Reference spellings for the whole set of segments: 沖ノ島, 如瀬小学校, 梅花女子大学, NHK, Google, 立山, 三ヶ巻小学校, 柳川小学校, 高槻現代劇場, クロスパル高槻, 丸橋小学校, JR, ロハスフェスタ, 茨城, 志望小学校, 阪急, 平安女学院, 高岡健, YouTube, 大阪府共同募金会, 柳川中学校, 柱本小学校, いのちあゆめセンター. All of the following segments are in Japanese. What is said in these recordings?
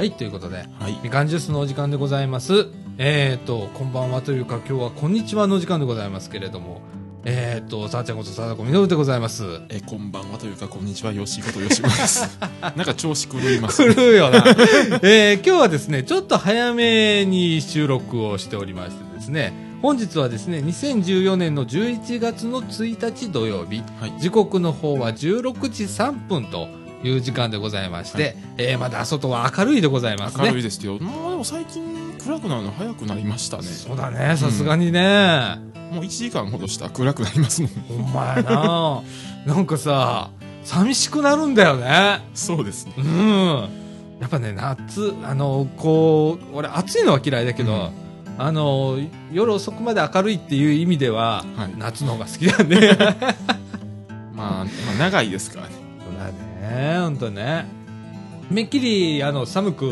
はい、ということで、はい、みかんジュースのお時間でございます。こんばんはというか、今日はこんにちはの時間でございますけれども、さあちゃんことさだこみのぶでございます。こんばんはというか、こんにちは、よしことよしです。なんか調子狂いますね。狂うよな。今日はですね、ちょっと早めに収録をしておりましてですね、本日はですね、2014年の11月の1日土曜日、はい、時刻の方は16時3分という時間でございまして、はい、まだ外は明るいでございますね。明るいですよ。もうでも最近暗くなるの早くなりましたね。そうだね、さすがにね、うん。もう1時間ほどしたら暗くなりますもん。ほんまやな。なんかさ、寂しくなるんだよね。そうですね。うん。やっぱね、夏、俺暑いのは嫌いだけど、うん、夜遅くまで明るいっていう意味では、はい、夏の方が好きなんで、まあ、長いですからね。そうだね、本当ね。めっきり寒く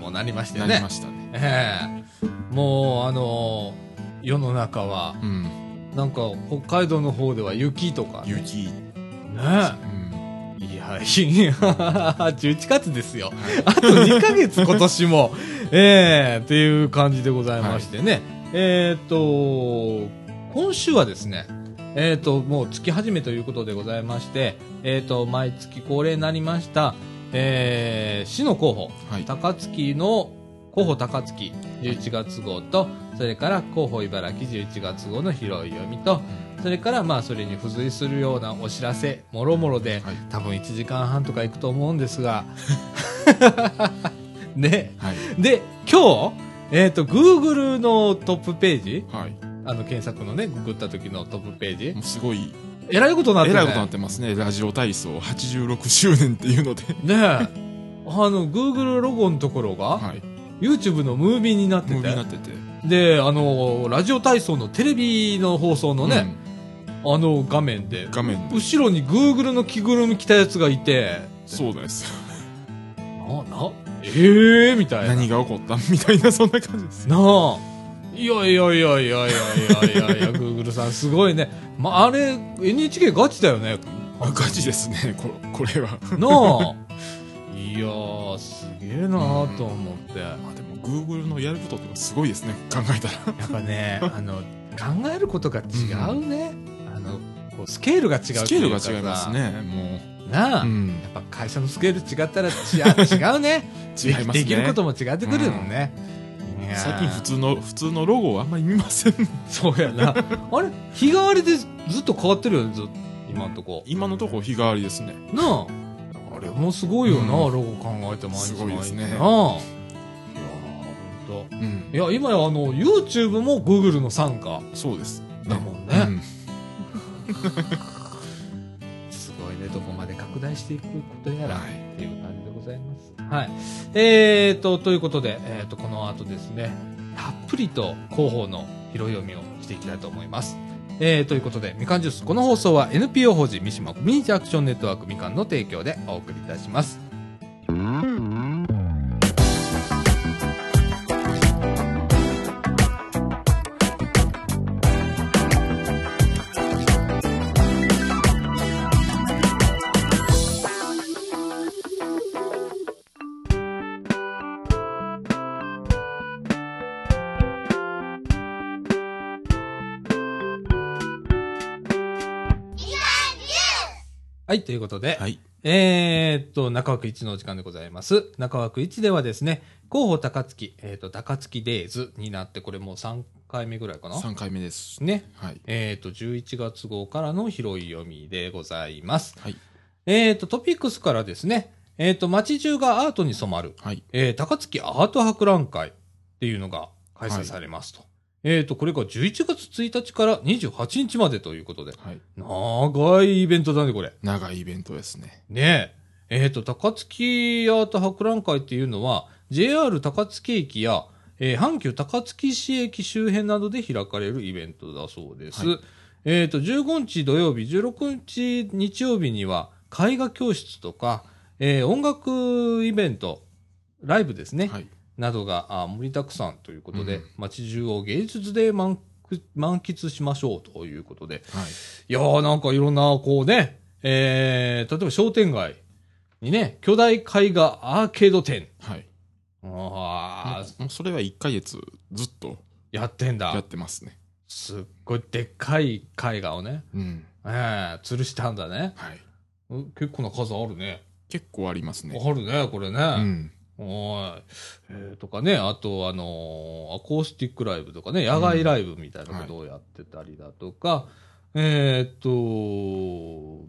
もなりましたよね。なりましたね。もう世の中は、うん、なんか北海道の方では雪とか、ね、雪ね、うん、いやいや11月ですよ。あと2ヶ月今年も。っていう感じでございましてね。はい、今週はですね、もう月始めということでございまして、毎月恒例になりました、市の候補、はい、高槻の候補高槻11月号と、それから候補茨城11月号の拾い読みと、それからまあそれに付随するようなお知らせ、もろもろで、はい、多分1時間半とかいくと思うんですが、ね、はい、で今日、Google のトップページ、はい、検索のね、ググった時のトップページ、もうすごいえらいことになってる、ね、えらいことなってますね。ラジオ体操86周年っていうのでね、Google ロゴのところが、はい、YouTube のムービーになってて、ムービーになってて、でラジオ体操のテレビの放送のね、うん、画面で後ろに Google の着ぐるみ着たやつがいて、そうです。みたいな。何が起こったみたいな、そんな感じです。なあ。いやいやいやいやいやいやいや、Google さん、すごいね。ま、あれ、NHK ガチだよね。あ、ガチですね、これは。なあ。いやー、すげえなーと思って。まあでも、Google のやることってすごいですね、考えたら。やっぱね、考えることが違うね。スケールが違うっていうか。スケールが違いますね、もう。なあ、うん、やっぱ会社のスケール違ったら違うね。違いますね。できることも違ってくるもんね。うん、最近普通のロゴはあんまり見ません。そうやな。あれ日替わりでずっと変わってるよね。今のとこ。今のとこ日替わりですね。なあ、あれもすごいよな。うん、ロゴ考えて毎日。すごいですね。なあ。いや本当。うん、いや今やYouTube も Google の傘下。そうです。だもんね。うんどこまで拡大していくことやら、はい、っていう感じでございます。はい。ということで、この後ですね、たっぷりと広報の拾い読みをしていきたいと思います。ということで、みかんジュース、この放送は NPO 法人三島コミュニティアクションネットワークみかんの提供でお送りいたします。はい、ということで、はい、中枠1のお時間でございます。中枠1ではですね、候補高槻、高槻デイズになって、これもう3回目ぐらいかな ?3 回目です。ね。はい。11月号からの拾い読みでございます。はい。トピックスからですね、街中がアートに染まる、はい、高槻アート博覧会っていうのが開催されますと。はい、これが11月1日から28日までということで。はい。長いイベントだね、これ。長いイベントですね。ねえ。高槻アート博覧会っていうのは、JR 高槻駅や、阪急高槻市駅周辺などで開かれるイベントだそうです。はい、15日土曜日、16日日曜日には、絵画教室とか、音楽イベント、ライブですね。はい。などが盛りだくさんということで、うん、街中を芸術で満喫しましょうということで、はい、いやーなんかいろんなこうね、例えば商店街にね、巨大絵画アーケード展ああ、それは1ヶ月ずっとやってんだ。やってますね。すっごいでっかい絵画をね、うん、吊るしたんだね。はい。結構な数あるね。結構ありますね。あるね、これね。うん。とかね、あとアコースティックライブとかね、野外ライブみたいなことをやってたりだとか、うん、はい、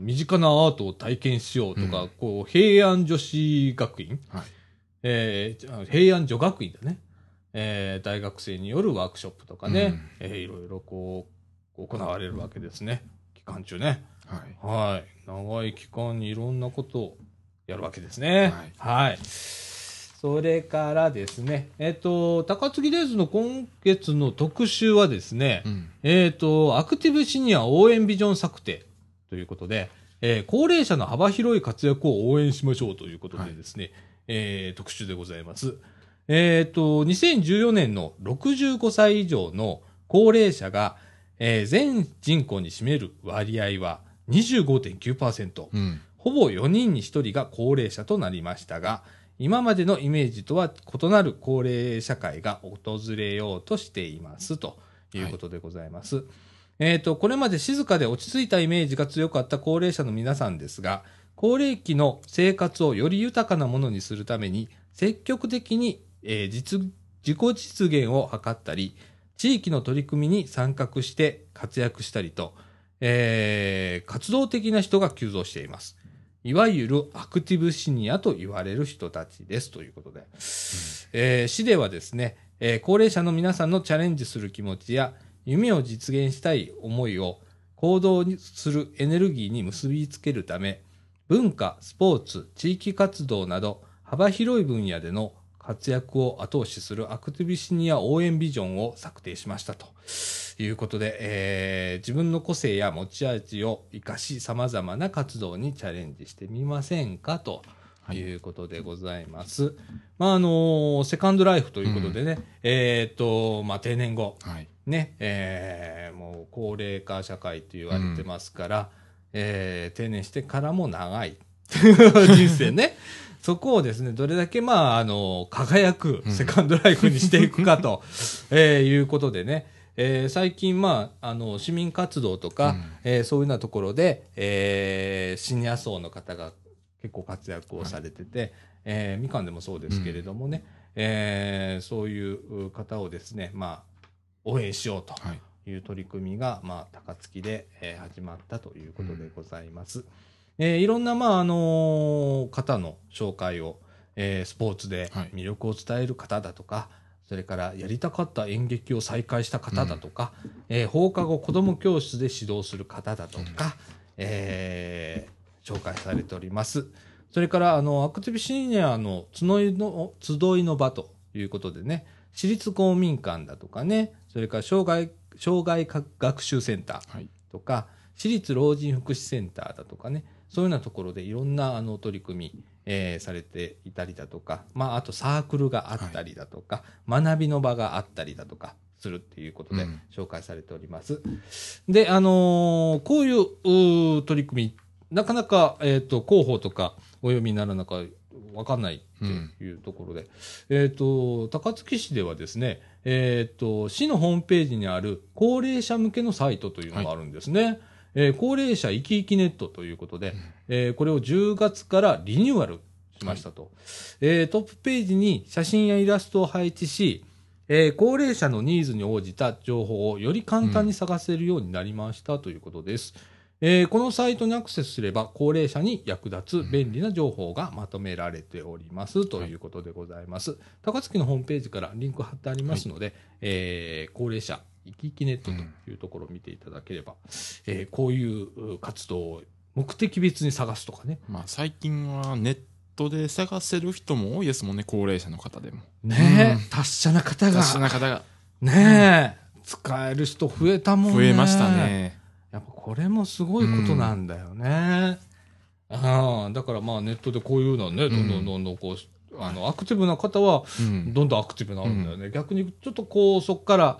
身近なアートを体験しようとか、うん、こう平安女子学院、はい、平安女学院だね、大学生によるワークショップとかね、うん、いろいろこう行われるわけですね、期間中ね、はい、はい、長い期間にいろんなことをやるわけですね、はい、はい。それからですね、高槻デイズの今月の特集はですね、うん、アクティブシニア応援ビジョン策定ということで、高齢者の幅広い活躍を応援しましょうということでですね、はい、特集でございます。2014年の65歳以上の高齢者が、全人口に占める割合は 25.9%、うん、ほぼ4人に1人が高齢者となりましたが、今までのイメージとは異なる高齢社会が訪れようとしていますということでございます。はい、これまで静かで落ち着いたイメージが強かった高齢者の皆さんですが、高齢期の生活をより豊かなものにするために、積極的に、自己実現を図ったり、地域の取り組みに参画して活躍したりと、活動的な人が急増しています。いわゆるアクティブシニアと言われる人たちですということで、うん、市ではですね、高齢者の皆さんのチャレンジする気持ちや夢を実現したい思いを行動するエネルギーに結びつけるため、文化、スポーツ、地域活動など幅広い分野での活躍を後押しするアクティブシニア応援ビジョンを策定しましたということで、自分の個性や持ち味を生かし、様々な活動にチャレンジしてみませんかということでございます。はい、まあセカンドライフということでね、うん、まあ、定年後、はい、ね、もう高齢化社会と言われてますから、うん、定年してからも長い人生ね。そこをですね、どれだけ、まあ、輝くセカンドライフにしていくかと、いうことでね、最近、まあ、市民活動とか、うん、そういうようなところで、シニア層の方が結構活躍をされてて、はい、みかんでもそうですけれどもね、うん、そういう方をですね、まあ、応援しようという取り組みが、はい、まあ、高槻で、始まったということでございます。うん、いろんな、まあ、方の紹介を、スポーツで魅力を伝える方だとか、はい、それからやりたかった演劇を再開した方だとか、うん、放課後子ども教室で指導する方だとか、うん、紹介されております。それから、アクティブシニアの集いの場ということでね、私立公民館だとかね、それから障害学習センターとか、はい、私立老人福祉センターだとかね、そういうようなところでいろんな取り組み、されていたりだとか、まあ、あとサークルがあったりだとか、はい、学びの場があったりだとかするっていうことで紹介されております。うん、で、こういう取り組み、なかなか、広報とかお読みにならなか分かんないっていうところで、うん、高槻市ではですね、市のホームページにある高齢者向けのサイトというのがあるんですね。はい、高齢者いきいきネットということで、うん、これを10月からリニューアルしましたと、はい、トップページに写真やイラストを配置し、高齢者のニーズに応じた情報をより簡単に探せるようになりましたということです。うん、このサイトにアクセスすれば高齢者に役立つ便利な情報がまとめられております、うん、ということでございます。はい、高槻のホームページからリンク貼ってありますので、はい、高齢者いきいきネットというところを見ていただければ、うん、こういう活動を目的別に探すとかね、まあ、最近はネットで探せる人も多いですもんね、高齢者の方でもねえ、うん、達者な方がねえ、うん、使える人増えたもんね。増えましたね。やっぱこれもすごいことなんだよね、うん、あ、だからまあネットでこういうのはね、どんどんこうアクティブな方はどんどんアクティブになるんだよね、うん、逆にちょっとこうそこから、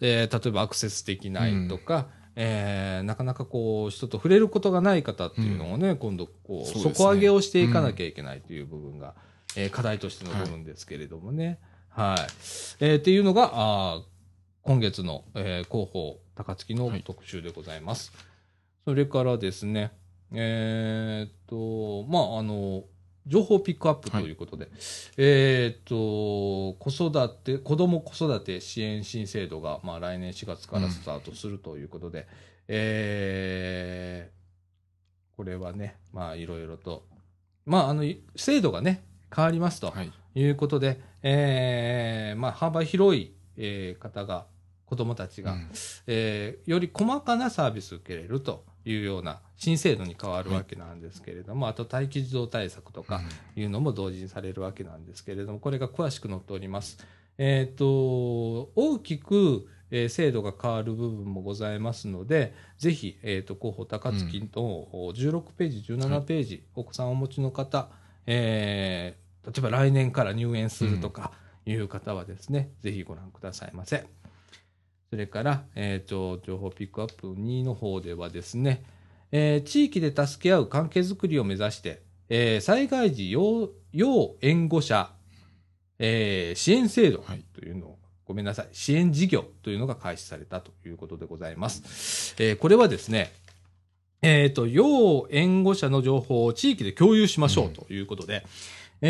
例えばアクセスできないとか、うん、なかなかこう人と触れることがない方っていうのをね、うん、今度こう、そうですね、底上げをしていかなきゃいけないという部分が、課題としての部分ですけれどもね。はい。っていうのが、今月の、広報高槻の特集でございます。はい、それからですね、まあ、情報ピックアップということで、はい、子ども子育て支援新制度が、まあ、来年4月からスタートするということで、うん、これはね、まあ、いろいろと、まあ、制度がね、変わりますということで、はい、まあ、幅広い、方が、子どもたちが、うん、より細かなサービスを受けれるというような新制度に変わるわけなんですけれども、はい、あと待機児童対策とかいうのも同時にされるわけなんですけれども、これが詳しく載っております。大きく、制度が変わる部分もございますので、ぜひ、広報高槻の16ページ、17ページ、お子さんをお持ちの方、例えば来年から入園するとかいう方はですね、ぜひご覧くださいませ。それから、情報ピックアップ2の方ではですね、地域で助け合う関係づくりを目指して、災害時要援護者、支援制度というのを、はい、ごめんなさい、支援事業というのが開始されたということでございます。これはですね、要援護者の情報を地域で共有しましょうということで、高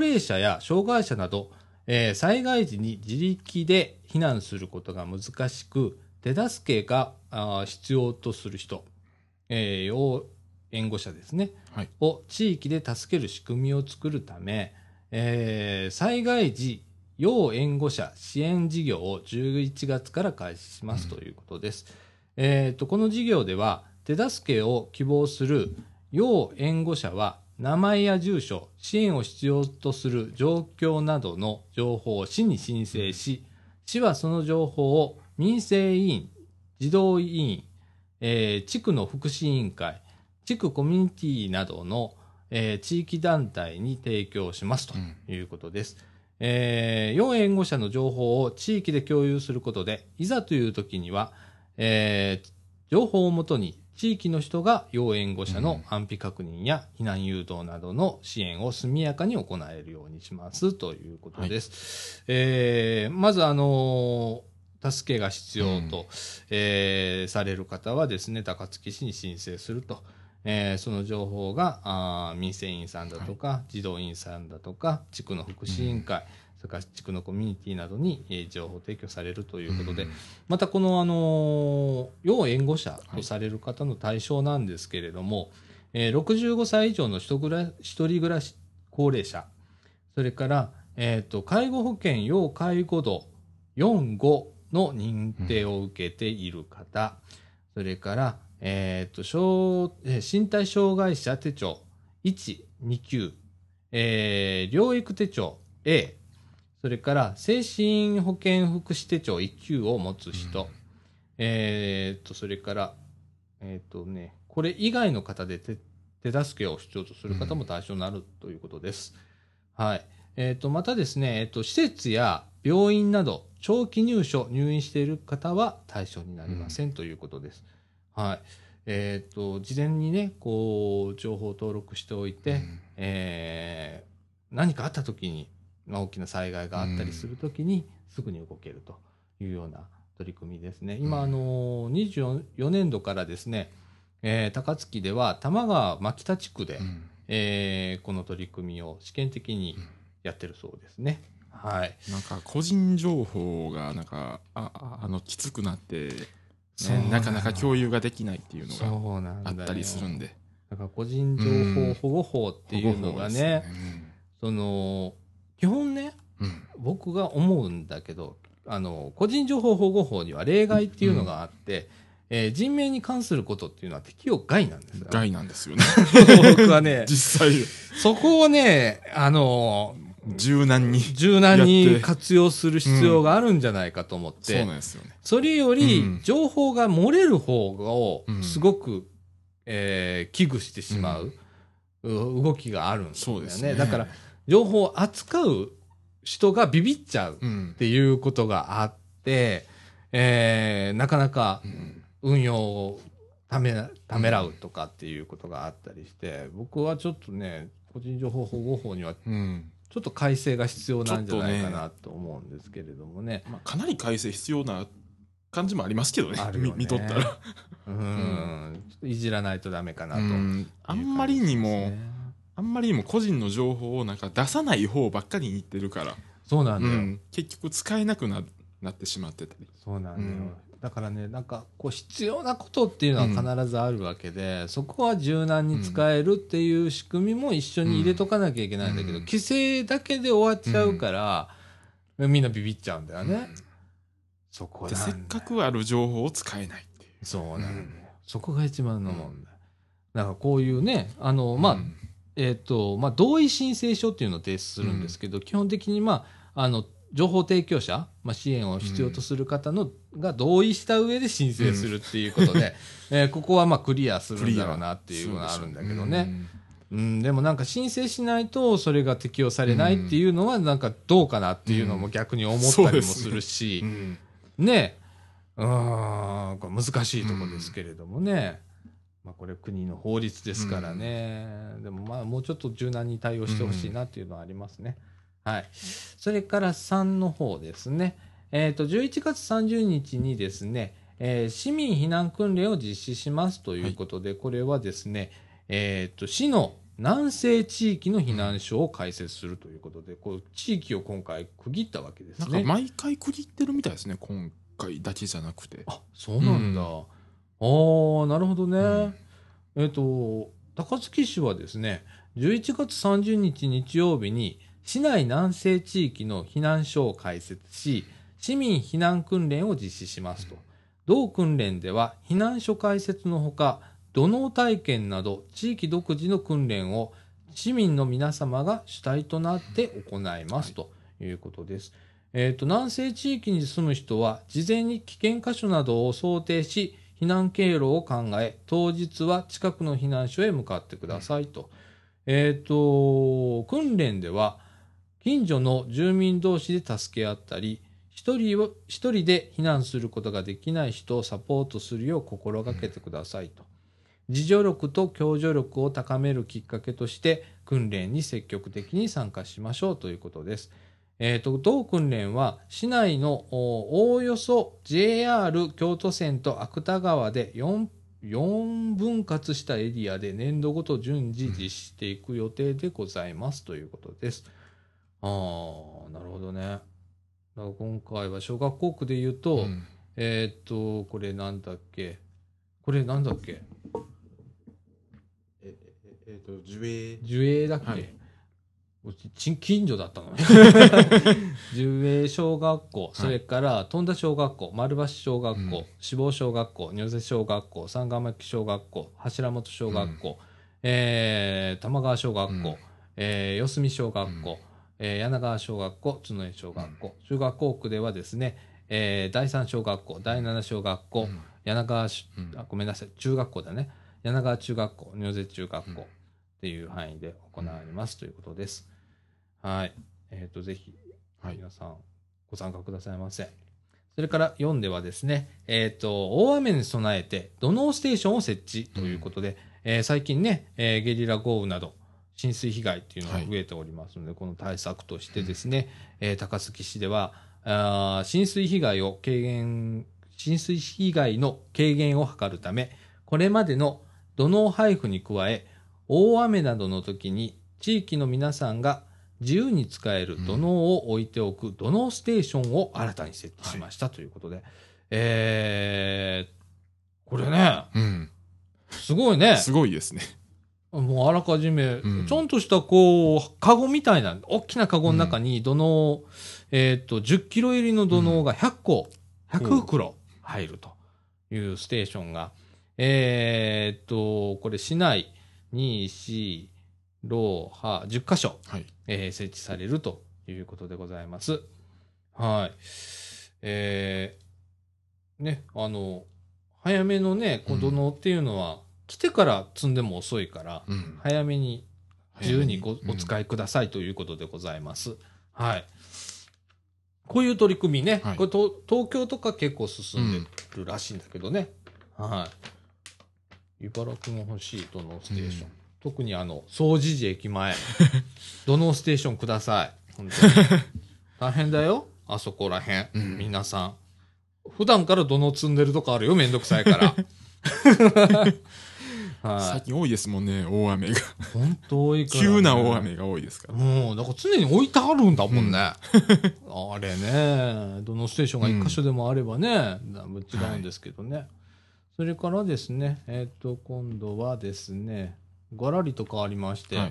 齢者や障害者など、災害時に自力で避難することが難しく、手助けが必要とする人、要援護者ですね、はい、を地域で助ける仕組みを作るため、災害時要援護者支援事業を11月から開始しますということです。この事業では、手助けを希望する要援護者は、名前や住所、支援を必要とする状況などの情報を市に申請し、市はその情報を民生委員、児童委員、地区の福祉委員会、地区コミュニティなどの、地域団体に提供しますということです。要援護者の情報を地域で共有することで、いざという時には、情報をもとに、地域の人が要援護者の安否確認や避難誘導などの支援を速やかに行えるようにしますということです。はい、まず、助けが必要と、される方はですね、高槻市に申請すると。その情報が民生委員さんだとか、はい、児童委員さんだとか、地区の福祉委員会、それから地区のコミュニティなどに、情報提供されるということで、またこの、要援護者とされる方の対象なんですけれども、はい、65歳以上の一人暮らし高齢者、それから、介護保険要介護度4、5の認定を受けている方、それから、身体障害者手帳1、2級、療育手帳 A、それから精神保健福祉手帳1級を持つ人、それから、これ以外の方で手助けを必要とする方も対象になるということです。はい。またですね、施設や病院など、長期入院している方は対象になりませんということです。はい、事前にね、こう情報を登録しておいて、何かあった時に、大きな災害があったりする時にすぐに動けるというような取り組みですね。今、24年度からですね、高槻では多摩川牧田地区で、この取り組みを試験的にやってるそうですね。はい、なんか個人情報がなんかきつくなって。なかなか共有ができないっていうのがあったりするんで、だから個人情報保護法っていうのがね、その基本ね、僕が思うんだけど、個人情報保護法には例外っていうのがあって、人命に関することっていうのは適用外なんですよ。外なんですよね。僕はね、実際そこをね、柔軟に活用する必要があるんじゃないかと思って、そうなんですよね。それより情報が漏れる方をすごく、危惧してしまう動きがあるんですよね。そうですね。だから情報を扱う人がビビっちゃうっていうことがあって、なかなか運用をためらうとかっていうことがあったりして、僕はちょっとね、個人情報保護法にはちょっと改正が必要なんじゃないかなと思うんですけれどもね、まあ、かなり改正必要な感じもありますけど ね、 ね見とったらうんちょっといじらないとダメかなと、うん、あんまりにも個人の情報をなんか出さない方ばっかりに言ってるから、そうなんだよ、うん、結局使えなく なってしまってたり、そうなんだよ、うん、だからね、なんかこう必要なことっていうのは必ずあるわけで、うん、そこは柔軟に使えるっていう仕組みも一緒に入れとかなきゃいけないんだけど、うん、規制だけで終わっちゃうから、うん、みんなビビっちゃうんだよね、うん、そこなんだよ、せっかくある情報を使えないっていう、そうなんだよ、うん、そこが一番の問題、うん、なんかこういうね、まあ、うんまあ、同意申請書っていうのを提出するんですけど、うん、基本的に、まあ、情報提供者、まあ、支援を必要とする方の、うん、が同意した上で申請するっていうことで、うんここはまあクリアするんだろうなっていうのがあるんだけどね、うんうん、でもなんか申請しないとそれが適用されないっていうのはなんかどうかなっていうのも逆に思ったりもするし、うんうん、ね、これ難しいところですけれどもね、うんまあ、これ国の法律ですからね、うん、でもまあもうちょっと柔軟に対応してほしいなっていうのはありますね、うん、はい。それから3の方ですね、11月30日にですね、市民避難訓練を実施しますということで、はい、これはですね、市の南西地域の避難所を開設するということで、こう地域を今回区切ったわけですね。なんか毎回区切ってるみたいですね、今回だけじゃなくて。あ、そうなんだ、うん、ああ、なるほどね、うん、高槻市はですね、11月30日日曜日に市内南西地域の避難所を開設し、市民避難訓練を実施しますと、うん、同訓練では避難所開設のほか、土のう体験など地域独自の訓練を市民の皆様が主体となって行いますということです、はい。南西地域に住む人は事前に危険箇所などを想定し、避難経路を考え、当日は近くの避難所へ向かってくださいと。訓練では、近所の住民同士で助け合ったり、一人で避難することができない人をサポートするよう心がけてくださいと。自助力と共助力を高めるきっかけとして、訓練に積極的に参加しましょうということです。同訓練は市内のおおよそ JR 京都線と芥川で 4分割したエリアで年度ごと順次実施していく予定でございますということです。ああ、なるほどね。だから今回は小学校区で言うと、うん、これなんだっけ樹栄だっけ、はい、近所だったのね十栄小学校、それから富田小学校、丸橋小学校、うん、志望小学校、如瀬小学校、三ヶ巻小学校、柱本小学校、うん、玉川小学校、うん、四隅小学校、うん、柳川小学校、角江小学校、うん、中学校区ではですね、第三小学校、第七小学校、うん、柳川、うん、あ、ごめんなさい、中学校だね、柳川中学校、如瀬中学校、うんっていう範囲で行われますということです。はい、ぜひ皆さんご参加くださいませ。はい、それから4ではですね、大雨に備えて土のうステーションを設置ということで、うん、最近ね、ゲリラ豪雨など浸水被害っていうのが増えておりますので、はい、この対策としてですね、高槻市では浸水被害の軽減を図るため、これまでの土のう配布に加え、大雨などの時に地域の皆さんが自由に使える土のうを置いておく土のうステーションを新たに設置しましたということで、はい、これね、うん、すごいね、すごいですね。もうあらかじめ、うん、ちゃんとしたこうカゴみたいな大きなカゴの中に土のう、10キロ入りの土のうが100個、100袋入るというステーションが、これ市内2、4、6、8、10カ所、はい、設置されるということでございます。はい。ね、早めのね、子供っていうのは、うん、来てから積んでも遅いから、うん、早めに自由にお使いくださいということでございます。うん、はい。こういう取り組みね、はい、これ東京とか結構進んでるらしいんだけどね。うん、はい。茨城の欲しい土のうステーション、特に総除寺駅前どのステーションください。本当に大変だよあそこらへん、うん、皆さん普段からどの積んでるとかあるよ、めんどくさいからはい、最近多いですもんね、大雨が。本当多いから、ね。急な大雨が多いですから。もう、だから常に置いてあるんだもんね。うん、あれね、どのステーションが一箇所でもあればね、うん、違うんですけどね。はい、それからですね、今度はですね、がらりと変わりまして、は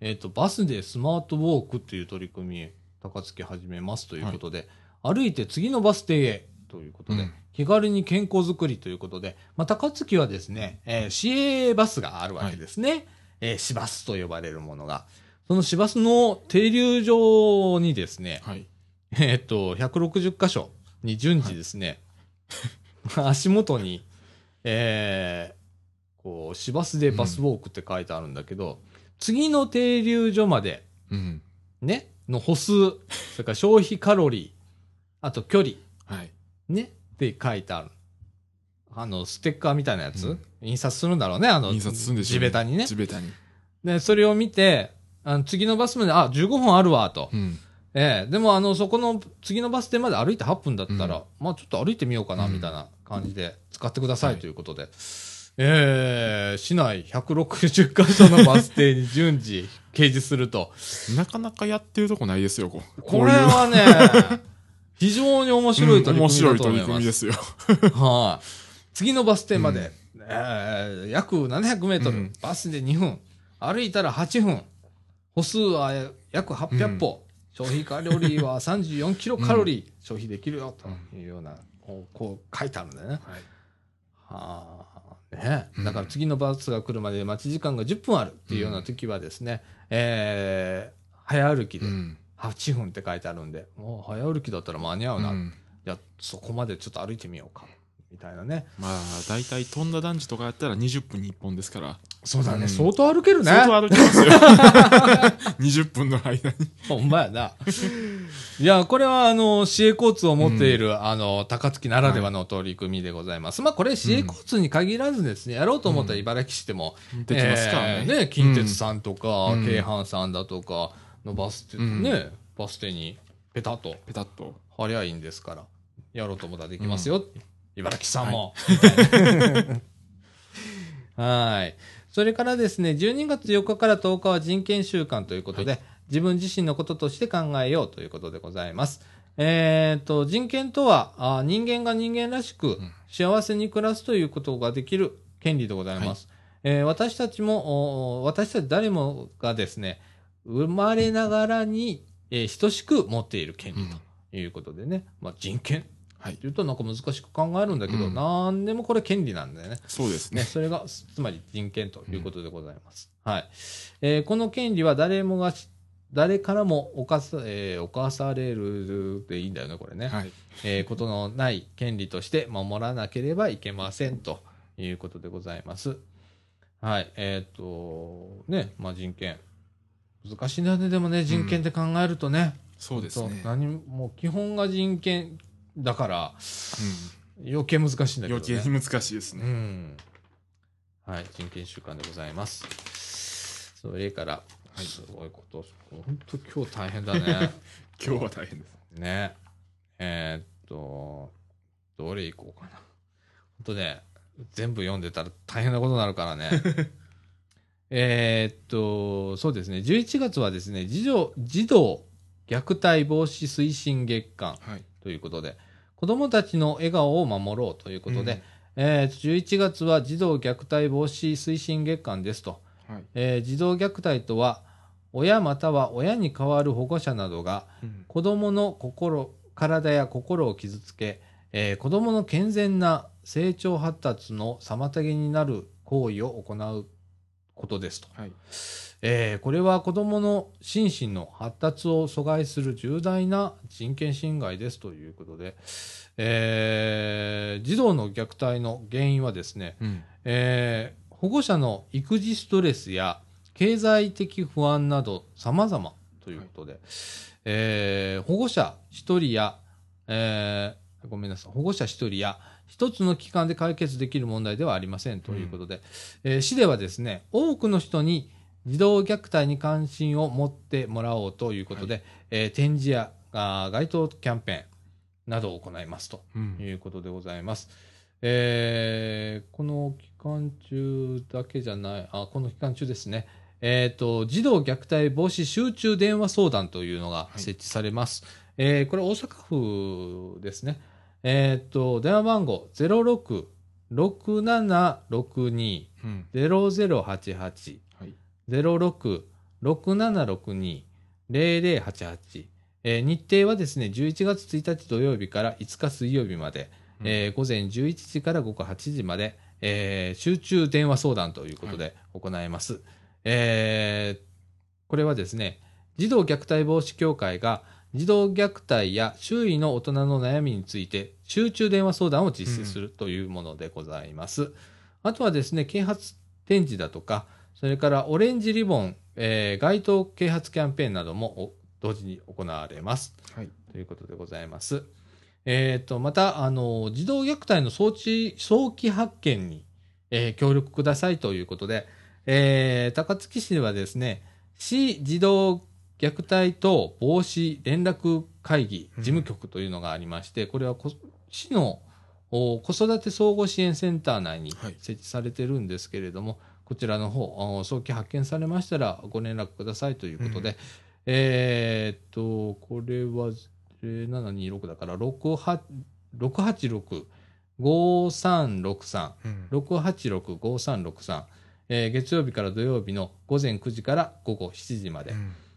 い、バスでスマートウォークという取り組み、高槻始めますということで、はい、歩いて次のバス停へということで、うん、気軽に健康づくりということで、まあ、高槻はですね、市営バスがあるわけですね、はい、市バスと呼ばれるものが、その市バスの停留場にですね、はい、160カ所に順次ですね、はい、足元に、こう市バスでバスウォークって書いてあるんだけど、うん、次の停留所まで、うん、ね、の歩数、それから消費カロリー、あと距離、はい、ねって書いてある。ステッカーみたいなやつ、うん、印刷するんだろうね。印刷するんでしょうね。地べたにね。地べたに。で、それを見て、次のバスまで、15分あるわ、と。うん、でも、そこの次のバス停まで歩いて8分だったら、うん、まあちょっと歩いてみようかな、みたいな感じで、使ってください、ということで。うん、はい、市内160カ所のバス停に順次、掲示すると。なかなかやってるとこないですよ、これはね、非常に面白い取り組みだと思います。面白い取り組みですよ、はあ。次のバス停まで、うん、約700メートル、うん、バスで2分、歩いたら8分、歩数は約800歩、うん、消費カロリーは34キロカロリー、うん、消費できるよというような、こう書いてあるんだよね。はい、はあ、ね、うん。だから次のバスが来るまで待ち時間が10分あるっていうような時はですね、うん、早歩きで。うん、8分って書いてあるんで、もう早歩きだったら間に合うな、うん、いやそこまでちょっと歩いてみようかみたいなね。まあ大体飛んだ団地とかやったら20分に1本ですから。そうだね、うん、相当歩けるね。相当歩けますよ20分の間にほんまやな。いや、これは市営交通を持っている、うん、高槻ならではの取り組みでございます、はい。まあこれ市営交通に限らずですね、やろうと思ったら茨城市でも、うん、できますからね、ね、近鉄さんとか、うん、京阪さんだとかのバス停、うん、ね、バス停にペタッとペタッと貼りゃいいんですから、やろうと思ったらできますよ、うん、茨城さんも、はい、はい。それからですね、12月4日から10日は人権週間ということで、はい、自分自身のこととして考えようということでございます。人権とは人間が人間らしく幸せに暮らすということができる権利でございます、はい。私たち誰もがですね、生まれながらに、等しく持っている権利ということでね、うん、まあ、人権って言うとなんか難しく考えるんだけど、うん、なんでもこれ権利なんだよね。そうですね。それがつまり人権ということでございます、うん、はい。この権利は誰からも犯されるでいいんだよね、これね、はい。ことのない権利として守らなければいけませんということでございます、はい。ね、まあ、人権難しいんだね。でもね、人権って考えるとね、うん、そうですね。もう基本が人権だから、うん、余計難しいんだけどね。余計難しいですね、うん、はい。人権週間でございます。それから、はい、すごいこと、本当今日大変だね今日は大変ですね。どれいこうかな。本当ね、全部読んでたら大変なことになるからねそうですね、11月はですね、児童虐待防止推進月間ということで、はい、子どもたちの笑顔を守ろうということで、うん、11月は児童虐待防止推進月間ですと、はい。児童虐待とは、親または親に代わる保護者などが、うん、子どもの体や心を傷つけ、子どもの健全な成長発達の妨げになる行為を行うことですと、はい。これは子どもの心身の発達を阻害する重大な人権侵害ですということで、児童の虐待の原因はですね、うん、保護者の育児ストレスや経済的不安など様々ということで、はい。保護者1人や、ごめんなさい、保護者1人や1つの機関で解決できる問題ではありませんということで、市ではですね、多くの人に児童虐待に関心を持ってもらおうということで、展示や街頭キャンペーンなどを行いますということでございます。この期間中だけじゃない、この期間中ですね、児童虐待防止集中電話相談というのが設置されます。これ大阪府ですね。電話番号0667620088、0667620088、日程はですね、11月1日土曜日から5日水曜日まで、午前11時から午後8時まで、集中電話相談ということで行います。これはですね、児童虐待防止協会が児童虐待や周囲の大人の悩みについて集中電話相談を実施するというものでございます。あとはですね、啓発展示だとか、それからオレンジリボン、街頭啓発キャンペーンなども同時に行われます、ということでございます。また児童虐待の早期発見に、協力くださいということで、高槻市ではですね、市児童虐待等防止連絡会議事務局というのがありまして、これは市の子育て総合支援センター内に設置されてるんですけれども、こちらの方、早期発見されましたらご連絡くださいということで、これは726だから6865363、6865363、月曜日から土曜日の午前9時から午後7時まで、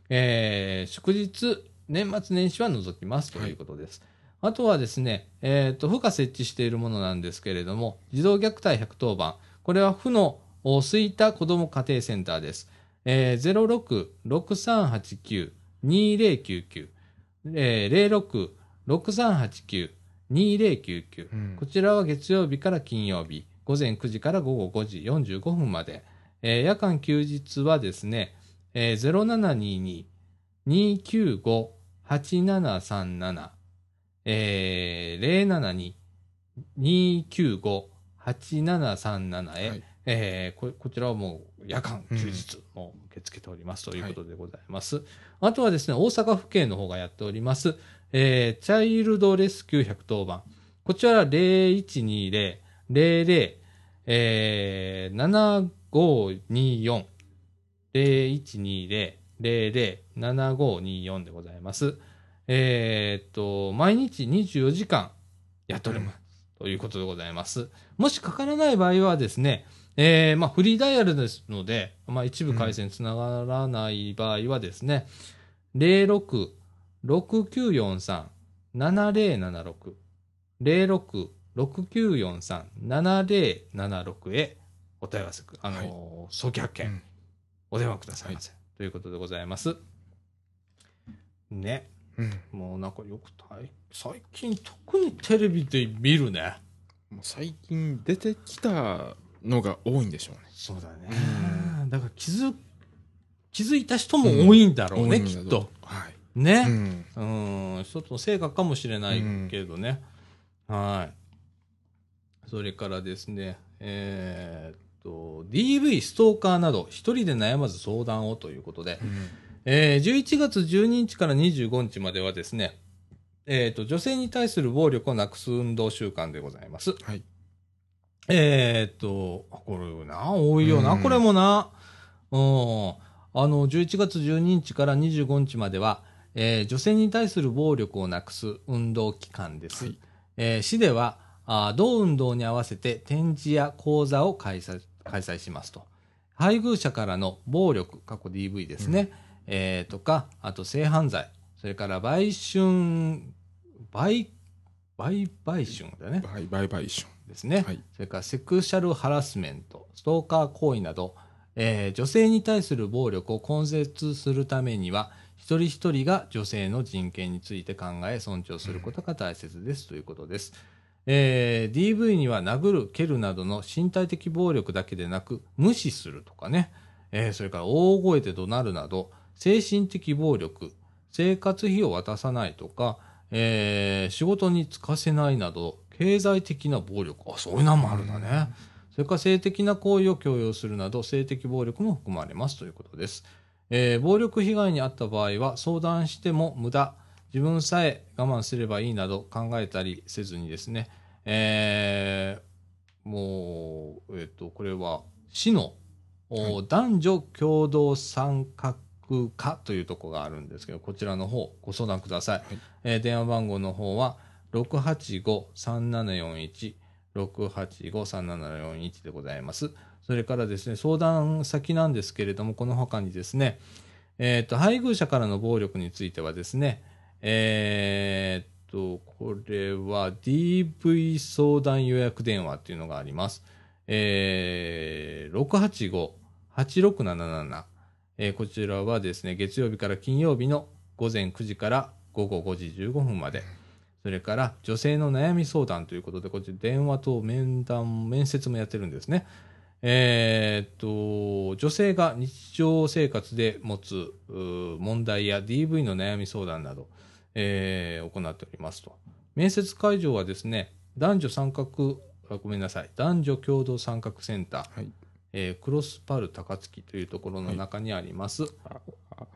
祝日、年末年始は除きますということです。あとはですね、府が設置しているものなんですけれども、児童虐待110番、これは府の吹田子ども家庭センターです。0663892099、0663892099、こちらは月曜日から金曜日、午前9時から午後5時45分まで、夜間休日はですね、0722-295-8737、072-295-8737へ、こちらはもう夜間休日も受け付けておりますということでございます。あとはですね、大阪府警の方がやっております、チャイルドレスキュー110番。こちらは0120-00-7524。0120-00-7524 でございます。毎日24時間やっております、ということでございます。もしかからない場合はですね、フリーダイヤルですので、一部回線つながらない場合はですね、0669437076、0669437076へお問い合わせ、早期発見、お電話くださいませ、ということでございます。ね。もうなんかよく最近特にテレビで見るね。もう最近出てきたのが多いんでしょうね。そうだね。だから気づいた人も多いんだろうね、きっと。ね。一つの成果かもしれないけどね。それからですね、DV ストーカーなど一人で悩まず相談をということで、11月12日から25日まではですね、女性に対する暴力をなくす運動週間でございます。これな、多いよな、これもな。11月12日から25日までは、女性に対する暴力をなくす運動期間です。市では、同運動に合わせて展示や講座を開催しますと。配偶者からの暴力、過去 DV ですね、とか、あと性犯罪、それから売買春ですね、それからセクシャルハラスメント、ストーカー行為など、女性に対する暴力を根絶するためには、一人一人が女性の人権について考え、尊重することが大切です、ということです。DV には殴る、蹴るなどの身体的暴力だけでなく、無視するとかね、それから大声で怒鳴るなど、精神的暴力、生活費を渡さないとか、仕事に就かせないなど経済的な暴力、あ、そういうのもあるんだね。それから性的な行為を強要するなど性的暴力も含まれますということです。暴力被害に遭った場合は相談しても無駄、自分さえ我慢すればいいなど考えたりせずにですね、もう、これは市の、はい、男女共同参画課というところがあるんですけど、こちらの方ご相談ください。はい、電話番号の方は 685-3741 685-3741 でございます。それからですね、相談先なんですけれども、この他にですね、配偶者からの暴力についてはですね、これは DV 相談予約電話というのがあります。685-8677、こちらはですね、月曜日から金曜日の午前9時から午後5時15分まで。それから女性の悩み相談ということで、こっち電話と面接もやってるんですね。女性が日常生活で持つ問題や DV の悩み相談など、行っておりますと。面接会場はですね、男女共同参画センター、はい、クロスパル高槻というところの中にあります。は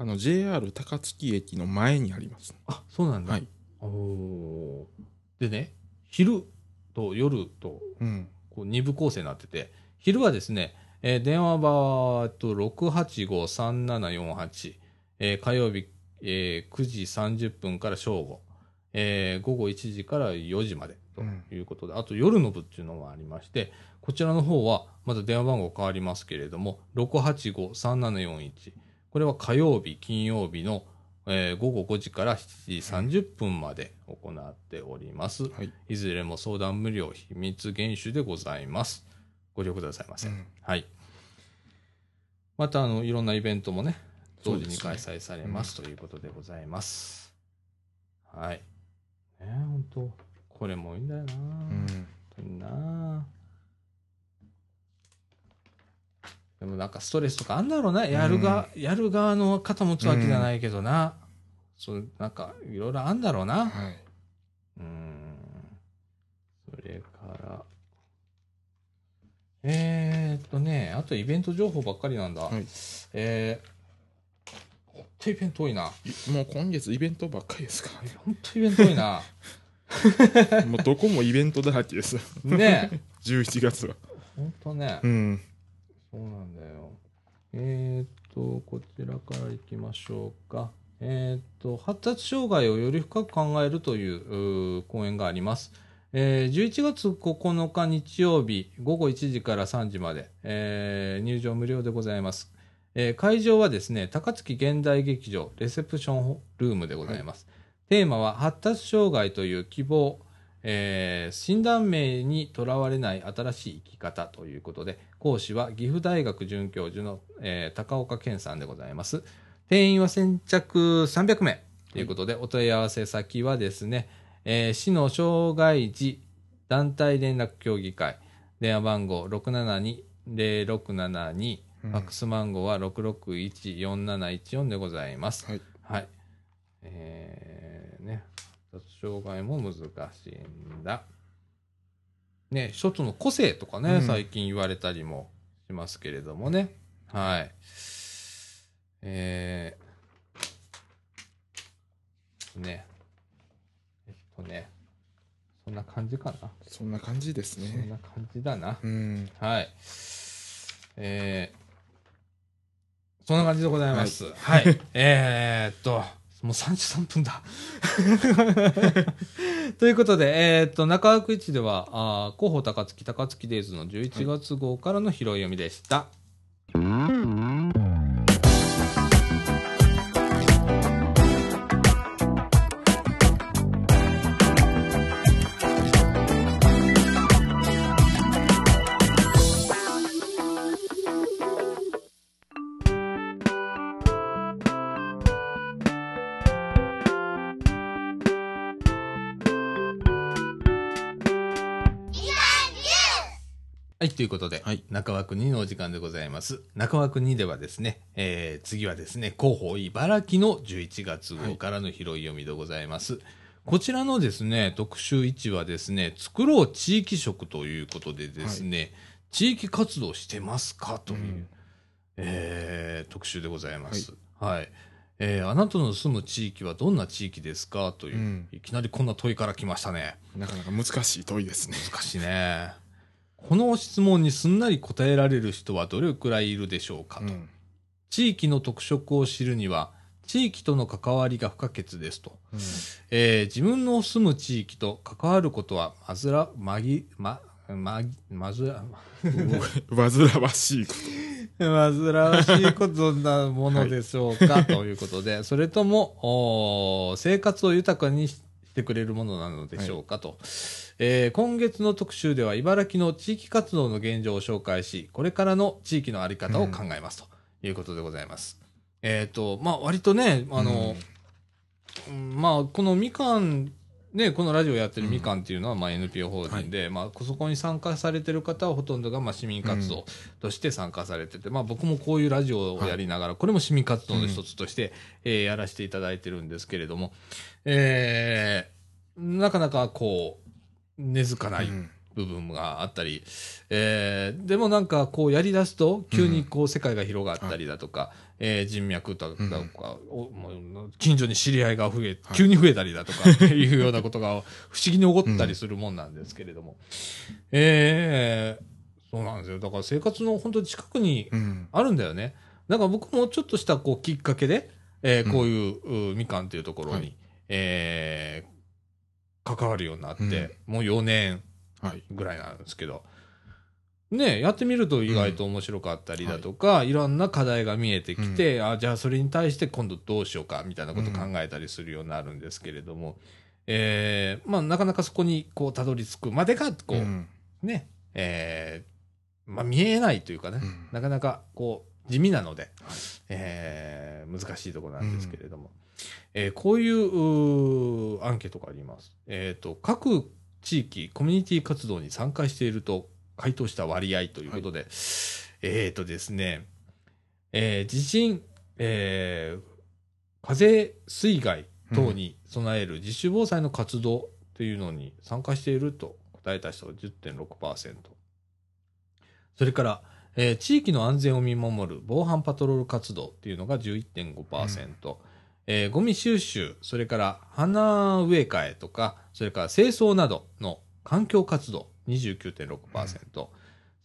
い、JR 高槻駅の前にあります。あ、そうなんだ。はい、おでね、昼と夜と、こう2部構成になってて、昼はですね、電話番と 685-3748、火曜日、9時30分から正午、午後1時から4時までということで、あと夜の部っていうのがありまして、こちらの方はまた電話番号変わりますけれども 685-3741、 これは火曜日金曜日の、午後5時から7時30分まで行っております。はい、いずれも相談無料、秘密厳守でございます。ご利用くださいませ。はい、またいろんなイベントもね、同時に開催されますということでございます。はい、本当これもいいんだよな、本当にな。でもなんかストレスとかあんだろうな、やる側の肩持つわけじゃないけどな、そうなんかいろいろあんだろうな。はい、それからね、あとイベント情報ばっかりなんだ。はい、ほんとイベント多いな。もう今月イベントばっかりですか。ほんとイベント多いな。もうどこもイベントだらけです。ねえ。11月は。ほんとね。うん。そうなんだよ。こちらからいきましょうか。発達障害をより深く考えるという講演があります。11月9日日曜日午後1時から3時まで、入場無料でございます。会場はですね、高槻現代劇場レセプションルームでございます。はい、テーマは発達障害という希望、診断名にとらわれない新しい生き方ということで、講師は岐阜大学准教授の、高岡健さんでございます。定員は先着300名ということで、はい、お問い合わせ先はですね、市の障害児団体連絡協議会、電話番号 672-0672、ファックス番号は 661-4714 でございます。はい、はい、ね、障害も難しいんだね、一つの個性とかね、最近言われたりもしますけれどもね。はい、ね、そんな感じかな。そんな感じですね。そんな感じだな。はい、そんな感じでございます。はい、はい、もう33分だ。ということで、中川区市では広報高槻高槻デイズの11月号からの拾い読みでした。はい、ということで、はい、中枠2のお時間でございます。中枠2ではですね、次はですね、広報茨城の11月号からの拾い読みでございます。こちらのですね特集1はですね、作ろう地域食ということでですね、はい、地域活動してますかという、特集でございます。はい、はい、あなたの住む地域はどんな地域ですかという、いきなりこんな問いから来ましたね。なかなか難しい問いですね。難しいね。この質問にすんなり答えられる人はどれくらいいるでしょうかと、地域の特色を知るには地域との関わりが不可欠ですと、自分の住む地域と関わることはまずらまぎまままずらわずらわしいこと煩わしいことなものでしょうか、はい、ということで、それとも生活を豊かにしてくれるものなのでしょうかと、はい、今月の特集では茨城の地域活動の現状を紹介し、これからの地域の在り方を考えますということでございます。まあ割とね、まあこのみかんね、このラジオやってるみかんっていうのはまあ NPO 法人で、はい、まあそこに参加されてる方はほとんどがまあ市民活動として参加されてて、まあ僕もこういうラジオをやりながら、これも市民活動の一つとしてやらせていただいてるんですけれども、なかなかこう根付かない部分があったり、でもなんかこうやりだすと急にこう世界が広がったりだとか、人脈とか、近所に知り合いが急に増えたりだとかいうようなことが不思議に起こったりするもんなんですけれども、そうなんですよ。だから生活の本当に近くにあるんだよね。なんか僕もちょっとしたこうきっかけで、こういうみかんというところに、はい、関わるようになって、もう4年ぐらいなんですけど、ね、やってみると意外と面白かったりだとか、いろんな課題が見えてきて、あ、じゃあそれに対して今度どうしようかみたいなことを考えたりするようになるんですけれども、まあ、なかなかそこにこうたどり着くまでがこう、ね、まあ、見えないというかね、なかなかこう地味なので、難しいところなんですけれども。こういうアンケートがあります。各地域コミュニティ活動に参加していると回答した割合ということで、ですね、地震、風水害等に備える自主防災の活動というのに参加していると答えた人は 10.6%、 それから、地域の安全を見守る防犯パトロール活動というのが 11.5%、ゴミ収集、それから花植え替えとか、それから清掃などの環境活動 29.6%、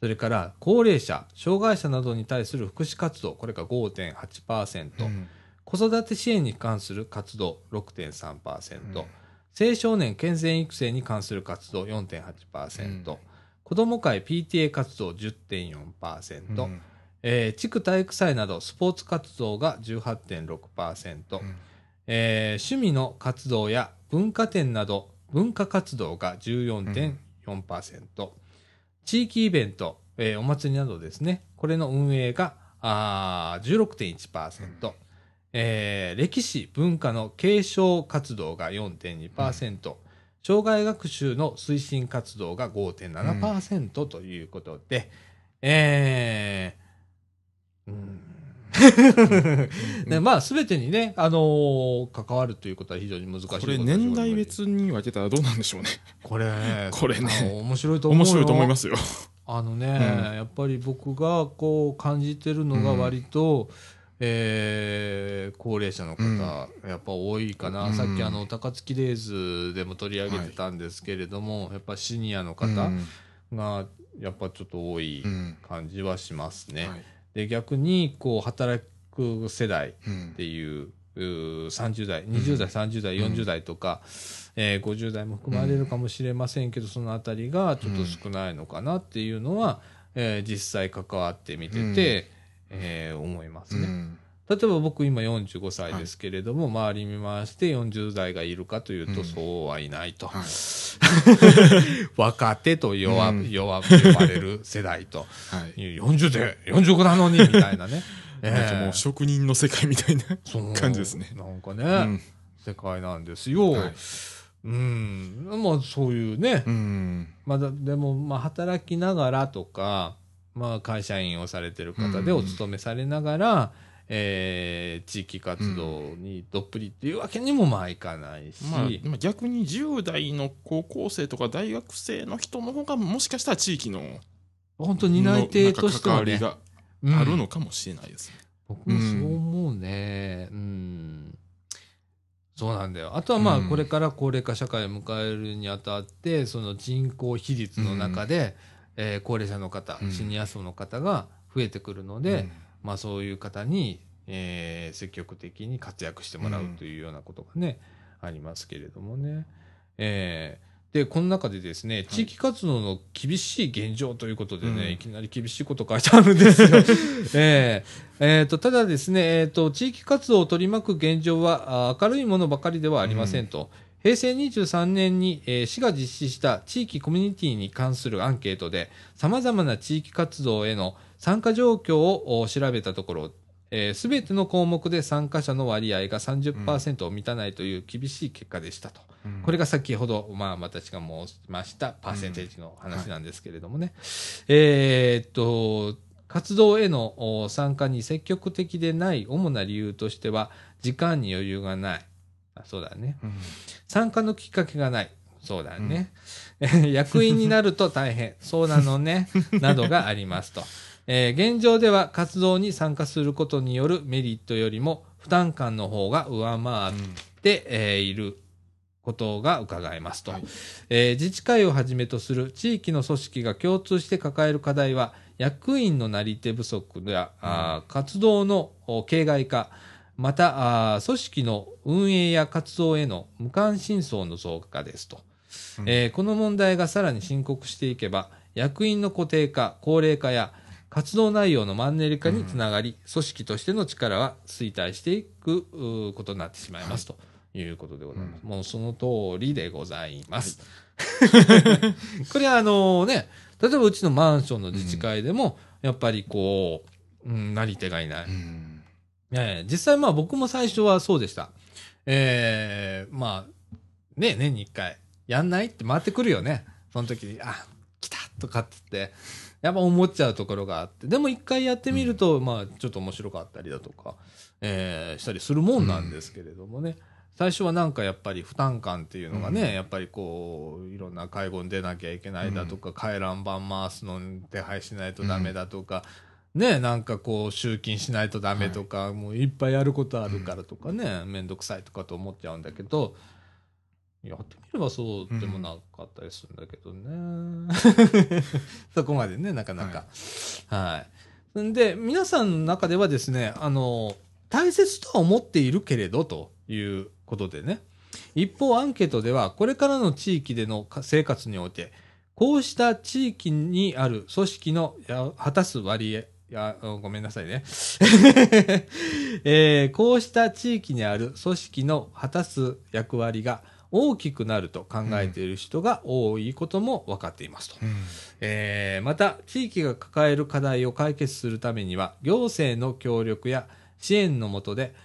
それから高齢者、障害者などに対する福祉活動、これが 5.8%、子育て支援に関する活動 6.3%、青少年健全育成に関する活動 4.8%、子ども会 PTA 活動 10.4%、地区体育祭などスポーツ活動が 18.6%、趣味の活動や文化展など文化活動が 14.4%、地域イベント、お祭りなどですね、これの運営が 16.1%、歴史文化の継承活動が 4.2%、生涯学習の推進活動が 5.7%、ということで、まあ全てにね、関わるということは非常に難しいことでしょう。これ年代別に分けたらどうなんでしょうね。これね、面白いと思うよ。面白いと思いますよ。やっぱり僕がこう感じてるのが割と、高齢者の方、やっぱ多いかな。さっき高槻デイズでも取り上げてたんですけれども、やっぱシニアの方がやっぱちょっと多い感じはしますね。で逆にこう働く世代っていう、30代20代30代40代とか、50代も含まれるかもしれませんけど、そのあたりがちょっと少ないのかなっていうのは、実際関わってみてて、思いますね。例えば僕今45歳ですけれども、周り見回して40代がいるかというと、そうはいないと、若手と弱く呼ばれる世代と、40で45なのにみたいなね、もう職人の世界みたいな感じですね。なんかね、世界なんですよ。まあそういうね、まだでもまあ働きながらとか、まあ会社員をされてる方でお勤めされながら、地域活動にどっぷりっていうわけにもまあいかないし、うんまあ、逆に10代の高校生とか大学生の人の方がもしかしたら地域の本当に担い手としてはね、関わりがあるのかもしれないですね、うん、僕もそう思うね、うんうん、そうなんだよ。あとはまあこれから高齢化社会を迎えるにあたってその人口比率の中で、うん高齢者の方、うん、シニア層の方が増えてくるので、うんまあ、そういう方に、積極的に活躍してもらうというようなことがね、うん、ありますけれどもね、でこの中でですね地域活動の厳しい現状ということでね、はい、いきなり厳しいこと書いてあるんですよただですね、地域活動を取り巻く現状は明るいものばかりではありませんと、うん、平成23年に、市が実施した地域コミュニティに関するアンケートで様々な地域活動への参加状況を調べたところ、すべての項目で参加者の割合が 30% を満たないという厳しい結果でしたと、うん、これが先ほど、まあ、私が申しましたパーセンテージの話なんですけれどもね、うんはい、活動への参加に積極的でない主な理由としては時間に余裕がない、あそうだね、うん、参加のきっかけがない、そうだね、うん、役員になると大変そうなのねなどがありますと現状では活動に参加することによるメリットよりも負担感の方が上回って、うんいることが伺えますと、はい自治会をはじめとする地域の組織が共通して抱える課題は役員のなり手不足や、うん、活動の形骸化、また組織の運営や活動への無関心層の増加ですと、うんこの問題がさらに深刻していけば役員の固定化、高齢化や活動内容のマンネリ化につながり、うん、組織としての力は衰退していくことになってしまいますということでございます。うん、もうその通りでございます。はい、これはね、例えばうちのマンションの自治会でも、やっぱりこう、うん、なり手がいない。うん実際まあ僕も最初はそうでした。まあ、ね、年に1回、やんないって回ってくるよね。その時に、あ、来たとかって言って、やっぱ思っちゃうところがあって、でも一回やってみると、うん、まあちょっと面白かったりだとか、したりするもんなんですけれどもね、うん、最初はなんかやっぱり負担感っていうのがね、うん、やっぱりこういろんな介護に出なきゃいけないだとか、うん、回覧板回すのに手配しないとダメだとか、うん、ねなんかこう集金しないとダメとか、はい、もういっぱいやることあるからとかね、うん、めんどくさいとかと思っちゃうんだけど。やってみればそうでもなかったりするんだけどね、うん、そこまでねなかなかはい、はい、で皆さんの中ではですね大切とは思っているけれどということでね、一方アンケートではこれからの地域での生活においてこうした地域にある組織の果たす割合ごめんなさいね、こうした地域にある組織の果たす役割が大きくなると考えている人が多いことも分かっていますと、うんまた地域が抱える課題を解決するためには行政の協力や支援の下で、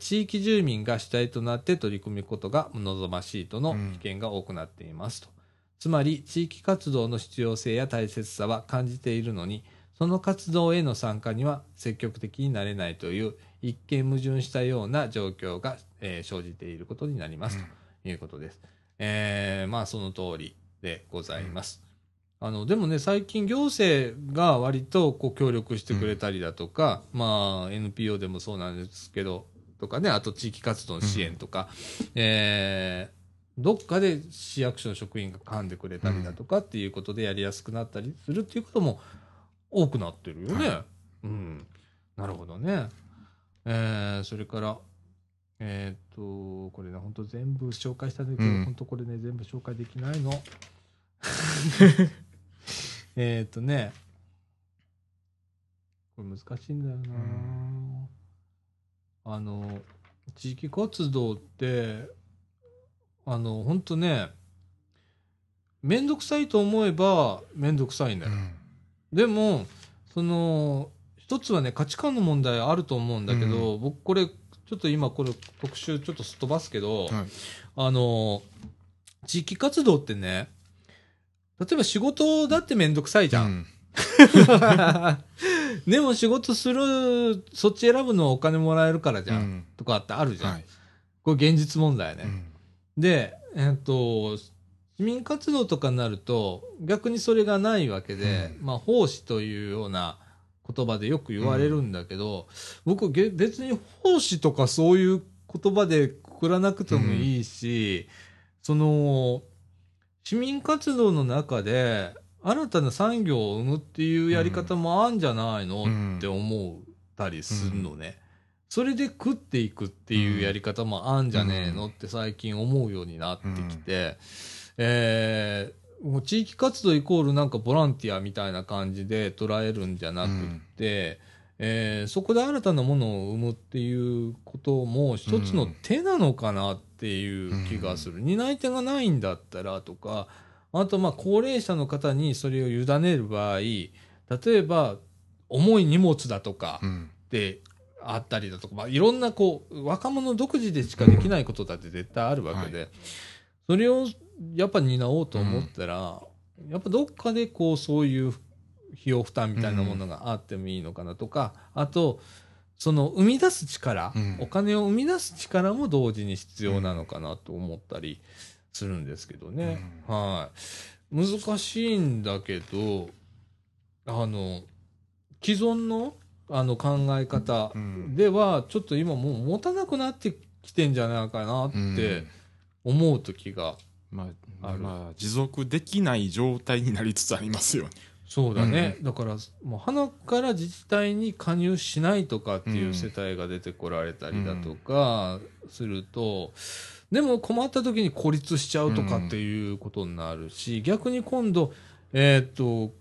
地域住民が主体となって取り組むことが望ましいとの意見が多くなっていますと、うん、つまり地域活動の必要性や大切さは感じているのにその活動への参加には積極的になれないという一見矛盾したような状況が、生じていることになりますと、うんいうことです。まあその通りでございます。うん、でもね最近行政が割とこう協力してくれたりだとか、うん、まあ NPO でもそうなんですけどとかねあと地域活動の支援とか、うんどっかで市役所の職員が噛んでくれたりだとかっていうことでやりやすくなったりするっていうことも多くなってるよね。はい、うんなるほどね。それから。これね、本当全部紹介したんだけど、うん、本当これね、全部紹介できないの。ね、これ難しいんだよな、うん、地域活動って、本当ね、めんどくさいと思えばめんどくさいんだよ。うん、でも、一つはね、価値観の問題あると思うんだけど、うん、僕これ、ちょっと今これ特集ちょっとすっ飛ばすけど、はい、地域活動ってね、例えば仕事だってめんどくさいじゃん。うん、でも仕事する、そっち選ぶのはお金もらえるからじゃん、うん、とかってあるじゃん、はい、これ現実問題ね、うん、で市民活動とかになると逆にそれがないわけで、うん、まあ奉仕というような言葉でよく言われるんだけど、うん、僕別に奉仕とかそういう言葉でくくらなくてもいいし、うん、その市民活動の中で新たな産業を生むっていうやり方もあるんじゃないの、うん、って思ったりするのね、うん、それで食っていくっていうやり方もあるんじゃねえのって最近思うようになってきて、うん、もう地域活動イコールなんかボランティアみたいな感じで捉えるんじゃなくって、うん、そこで新たなものを生むっていうことも一つの手なのかなっていう気がする、うん、担い手がないんだったらとか、あとまあ高齢者の方にそれを委ねる場合、例えば重い荷物だとかであったりだとか、まあ、いろんなこう若者独自でしかできないことだって絶対あるわけで、はい、それをやっぱ担おうと思ったら、うん、やっぱどっかでこうそういう費用負担みたいなものがあってもいいのかなとか、うん、あとその生み出す力、うん、お金を生み出す力も同時に必要なのかなと思ったりするんですけどね、うん、はい、難しいんだけど、既存の、考え方ではちょっと今もう持たなくなってきてんじゃないかなって思う時がある、うん、まあ、持続できない状態になりつつありますよね。そうだね、うん、だからもう花から自治体に加入しないとかっていう世帯が出てこられたりだとかすると、でも困った時に孤立しちゃうとかっていうことになるし、逆に今度、自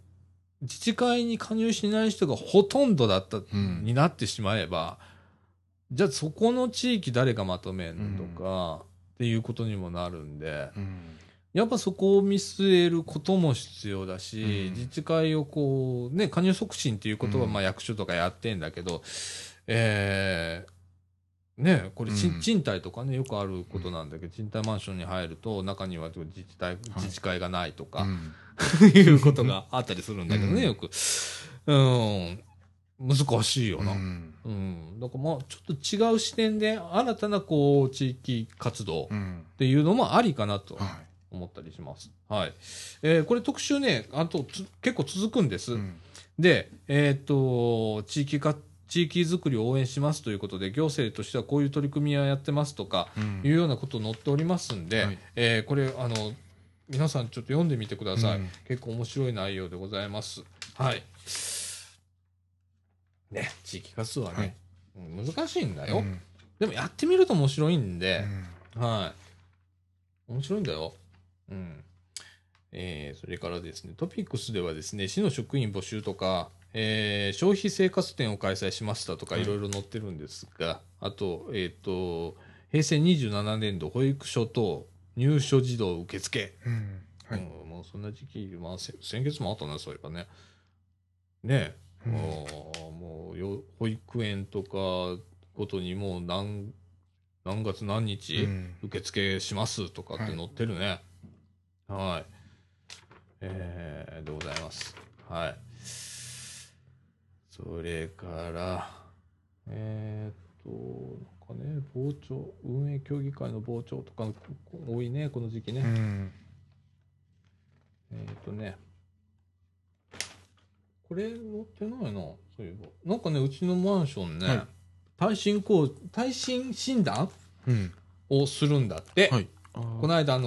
治会に加入しない人がほとんどだった、うん、になってしまえば、じゃあそこの地域誰がまとめるのとかっていうことにもなるんで、うん、やっぱそこを見据えることも必要だし、うん、自治会をこうね、加入促進っていうことはまあ役所とかやってんだけど、うん、ね、これ、うん、賃貸とかねよくあることなんだけど、賃貸マンションに入ると中には自治会がないとか、はい、いうことがあったりするんだけどね、よく、うん、難しいよな、うんうん、だからまあちょっと違う視点で新たなこう地域活動っていうのもありかなと。うん、はい、思ったりします。はい。これ特集ね、あと結構続くんです。うん、で、地域づくりを応援しますということで、行政としてはこういう取り組みをやってますとか、うん、いうようなこと載っておりますんで、はい、これ皆さんちょっと読んでみてください、うん。結構面白い内容でございます。はい。ね、地域活動はね、はい、難しいんだよ、うん。でもやってみると面白いんで、うん、はい。面白いんだよ。うん、それからですね、トピックスではですね、市の職員募集とか、消費生活展を開催しましたとかいろいろ載ってるんですが、あと、平成27年度保育所等入所児童受付、うん、はい、うん、もうそんな時期、まあ、先月もあったな、そういえばね、ねえ、うん、もう保育園とかごとにもう何月何日受付しますとかって載ってるね、うん、はい、はい、でございます。はい。それから、なんかね、傍聴、運営協議会の傍聴とか多いね、この時期ね。うん、ね、これ載ってないな、そういえば。なんかね、うちのマンションね、はい、耐震診断、うん、をするんだって。はい、この間、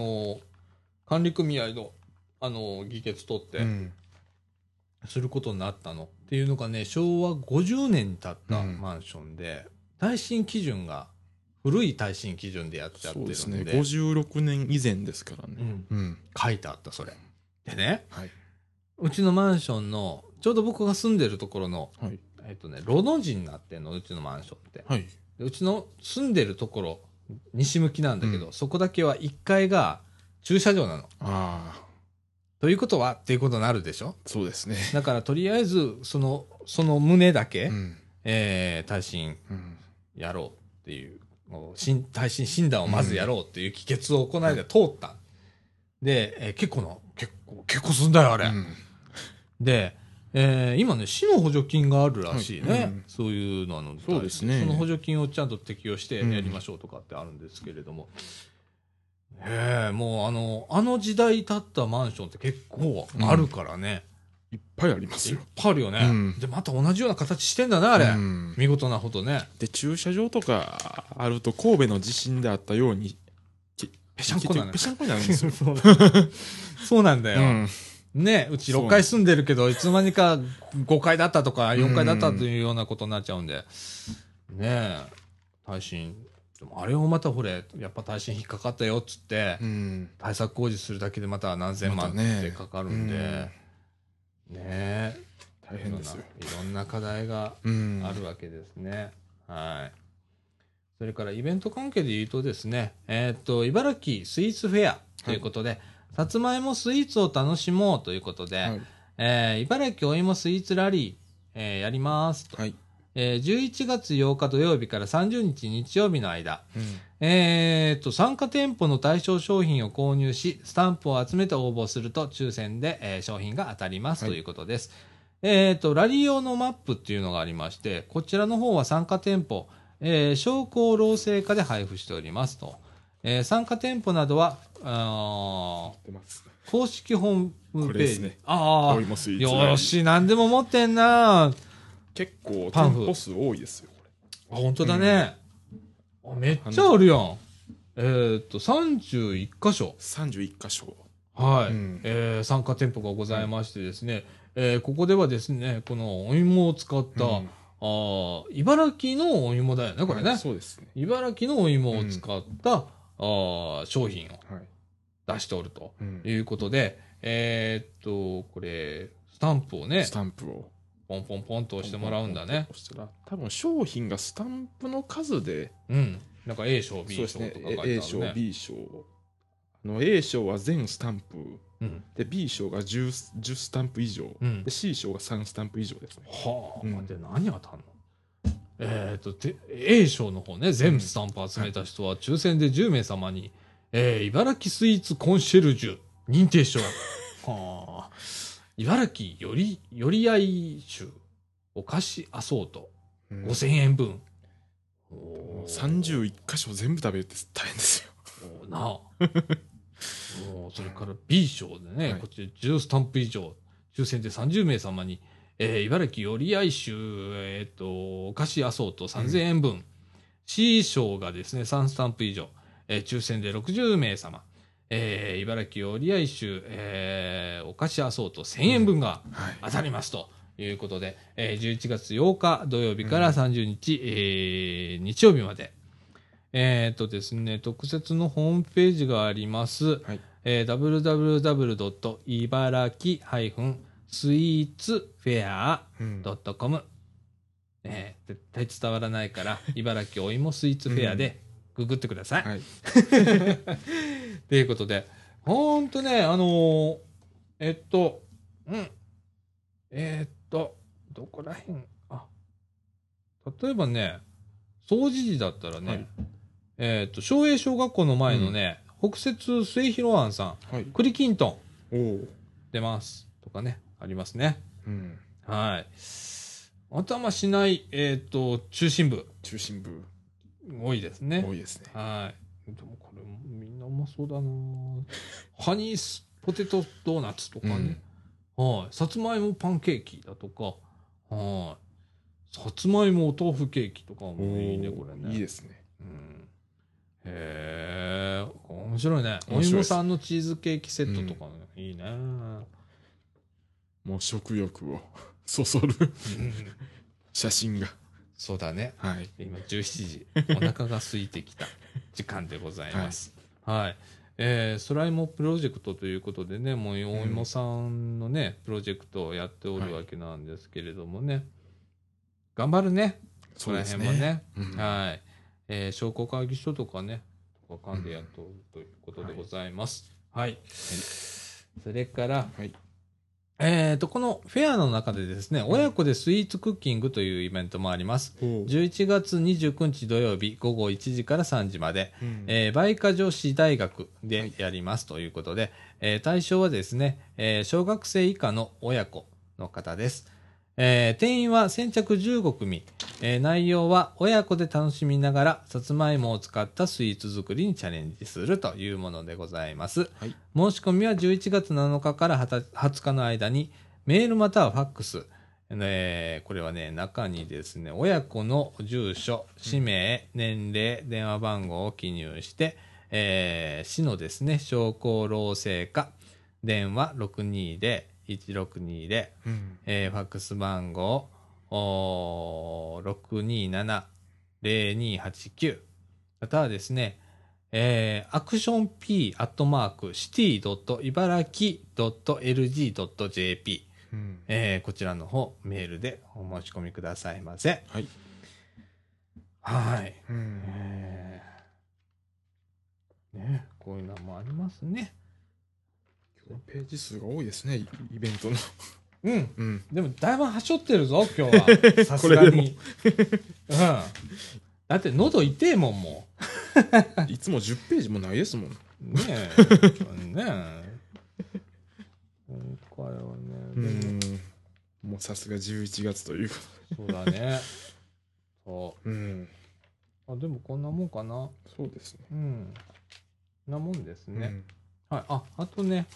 管理組合の、議決取って、うん、することになったのっていうのがね、昭和50年経ったマンションで、うん、耐震基準が古い耐震基準でやっちゃってるんで、そうですね、56年以前ですからね、うんうん、書いてあった、それでね、はい、うちのマンションのちょうど僕が住んでるところの、はい、ロの字になってんの、うちのマンションって、はい、でうちの住んでるところ西向きなんだけど、うん、そこだけは1階が駐車場なの。ああ。ということはっていうことになるでしょ。そうですね。だからとりあえずその胸だけ、うん、耐震やろうっていう、うん、耐震診断をまずやろうっていう議決をこの間通った。うん、で、結構進んだよあれ。うん、で、今ね市の補助金があるらしいね、はいうん、そういうのそうですね、その補助金をちゃんと適用してやりましょうとかってあるんですけれども、もうあの時代経ったマンションって結構あるからね、うん、いっぱいありますよ、いっぱいあるよね、うん、でまた同じような形してんだなあれ、うん、見事なほどね。で駐車場とかあると神戸の地震であったようにぺしゃんこになるんですよそうなんだよ、うんね、うち6階住んでるけどいつの間にか5階だったとか4階だったというようなことになっちゃうんで、うん、ねえ耐震でもあれをまたほれやっぱ耐震引っかかったよっつって、うん、対策工事するだけでまた何千万ってかかるんで、またね、うん、ねえ大変ですよ、いろんな課題があるわけですね、うん、はい。それからイベント関係で言うとですね、茨城スイーツフェアということで、はい、さつまいもスイーツを楽しもうということで、はい、茨城お芋スイーツラリー、やりますと、はい、11月8日土曜日から30日日曜日の間、うん、参加店舗の対象商品を購入しスタンプを集めて応募すると抽選で、商品が当たりますということです、はい、ラリー用のマップっていうのがありまして、こちらの方は参加店舗、商工労政課で配布しておりますと、参加店舗などは公式ホームページ、ね、あーよし何でも持ってんな、結構店舗数多いですよこれ。あ本当だね、うん、めっちゃあるやん。31箇所、はい、うん参加店舗がございましてですね、うんここではですねこのお芋を使った、うん茨城のお芋だよねこれね、はい、そうですね、茨城のお芋を使った、うん商品を、はい出しておるということで、うん、これスタンプをポンポンポンと押してもらうんだね。ポンポンポンと押したら多分商品がスタンプの数で、うん、なんか A 賞 B 賞とか書いてあるね。そうですね、A 賞 B 賞の A 賞は全スタンプ、うん、で B 賞が 10スタンプ以上、うん、で C 賞が3スタンプ以上ですね。はあ、うん、で何当たんの？A 賞の方ね、全スタンプ集めた人は抽選で10名様に、うん茨城スイーツコンシェルジュ認定証は茨城よりあい酒お菓子アソート、うん、5000円分31箇所全部食べるって大変ですよなあそれから B 賞でね、はい、こっち10スタンプ以上抽選で30名様に、茨城よりあい酒、お菓子アソート3000円分、うん、C 賞がですね3スタンプ以上抽選で60名様、茨城折合酒、お菓子アソート1000円分が当たりますということで、うんはい11月8日土曜日から30日、うん日曜日まで、ですね、特設のホームページがあります、はいwww.ibaraki-sweetsfair.com、絶対伝わらないから茨城お芋スイーツフェアで、うんググってください。はい、ということで、ほんとね、どこらへん、あ、例えばね、総持寺だったらね、はい、松栄小学校の前のね、うん、北摂末広庵さん、はい、栗きんとん、出ます、とかね、ありますね。うん、はい。あとはまあ市内、中心部。多いですね。はい。でもこれみんなうまそうだな。ハニースポテトドーナツとかね。うん、はい。さつまいもパンケーキだとか。はい。さつまいもお豆腐ケーキとかもいいねこれね。いいですね。うん。へえ。面白いね。お芋さんのチーズケーキセットとかね、うん、いいね。もう食欲をそそる写真が。そうだね、はい、今17時、お腹が空いてきた時間でございますはい、空芋プロジェクトということでね、もうお芋さんのね、うん、プロジェクトをやっておるわけなんですけれどもね、はい、頑張るね、そこら辺もね、うん、はい、商工会議所とかねとか関係やっとるということでございます、うん、はい、はい、それから、はい、このフェアの中でですね、親子でスイーツクッキングというイベントもあります。11月29日土曜日午後1時から3時まで、うん梅花女子大学でやりますということで、対象はですね、小学生以下の親子、の方です。定員は先着15組。内容は親子で楽しみながらさつまいもを使ったスイーツ作りにチャレンジするというものでございます。はい、申し込みは11月7日から20日の間にメールまたはファックス。これはね、中にですね、親子の住所、氏名、年齢、電話番号を記入して、市のですね、商工労政課、電話 620-1620、ファックス番号 627-0289、またはですね、actionp@city.ibaraki.lg.jp、こちらの方メールでお申し込みくださいませ。はい。はい。ね、こういうのもありますね。今日ページ数が多いですね、イベントの。うん、うん、でもだいぶはしょってるぞ今日は。さすがに。うん。だって喉痛えもんもう。いつも10ページもないですもん。ねえ。ねえ。今回はね、うん、もうさすが11月ということで。そうだね。そう。うん。あ、でもこんなもんかな。そうですね。うん。こんなもんですね。うん、はい。あ、あとね、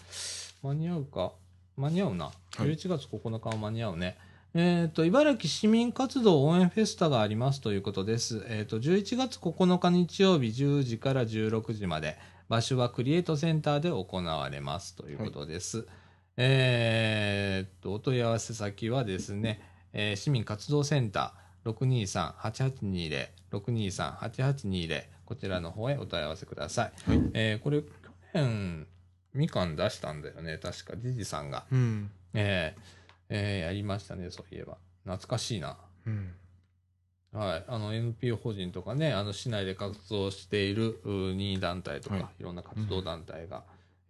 間に合うか。間に合うな。11月9日は間に合うね。はい、茨城市民活動応援フェスタがありますということです。11月9日日曜日10時から16時まで、場所はクリエイトセンターで行われますということです。はい、お問い合わせ先はですね、市民活動センター 623-8820、623-8820、こちらの方へお問い合わせください。はい、これ去年みかん出したんだよね、確かじじさんが、うん、やりましたね、そういえば懐かしいな、うん、はい、NPO 法人とかね、市内で活動している任意団体とか、はい、いろんな活動団体が、う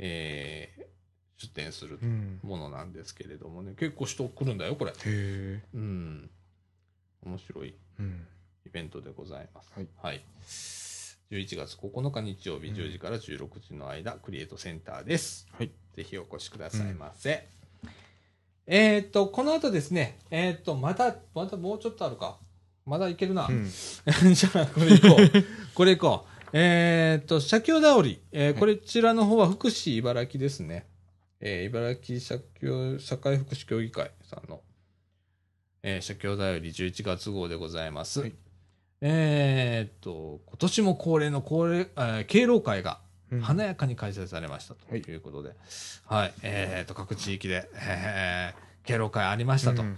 ん、出展するものなんですけれどもね、うん、結構人来るんだよこれ。へえ、うん、面白いイベントでございます、うん、はい、はい、11月9日日曜日10時から16時の間、うん、クリエイトセンターです、はい、ぜひお越しくださいませ、うん、この後ですね、またもうちょっとあるか、まだいけるな、うん、じゃあこれいこうこれいこう、社協だおり、こちらの方は福祉茨城ですね、茨城社協社会福祉協議会さんの、社協だより11月号でございます。はい、今年も恒例の敬老会が華やかに開催されましたということで、はい、はい、各地域で、敬老会ありましたと、うん、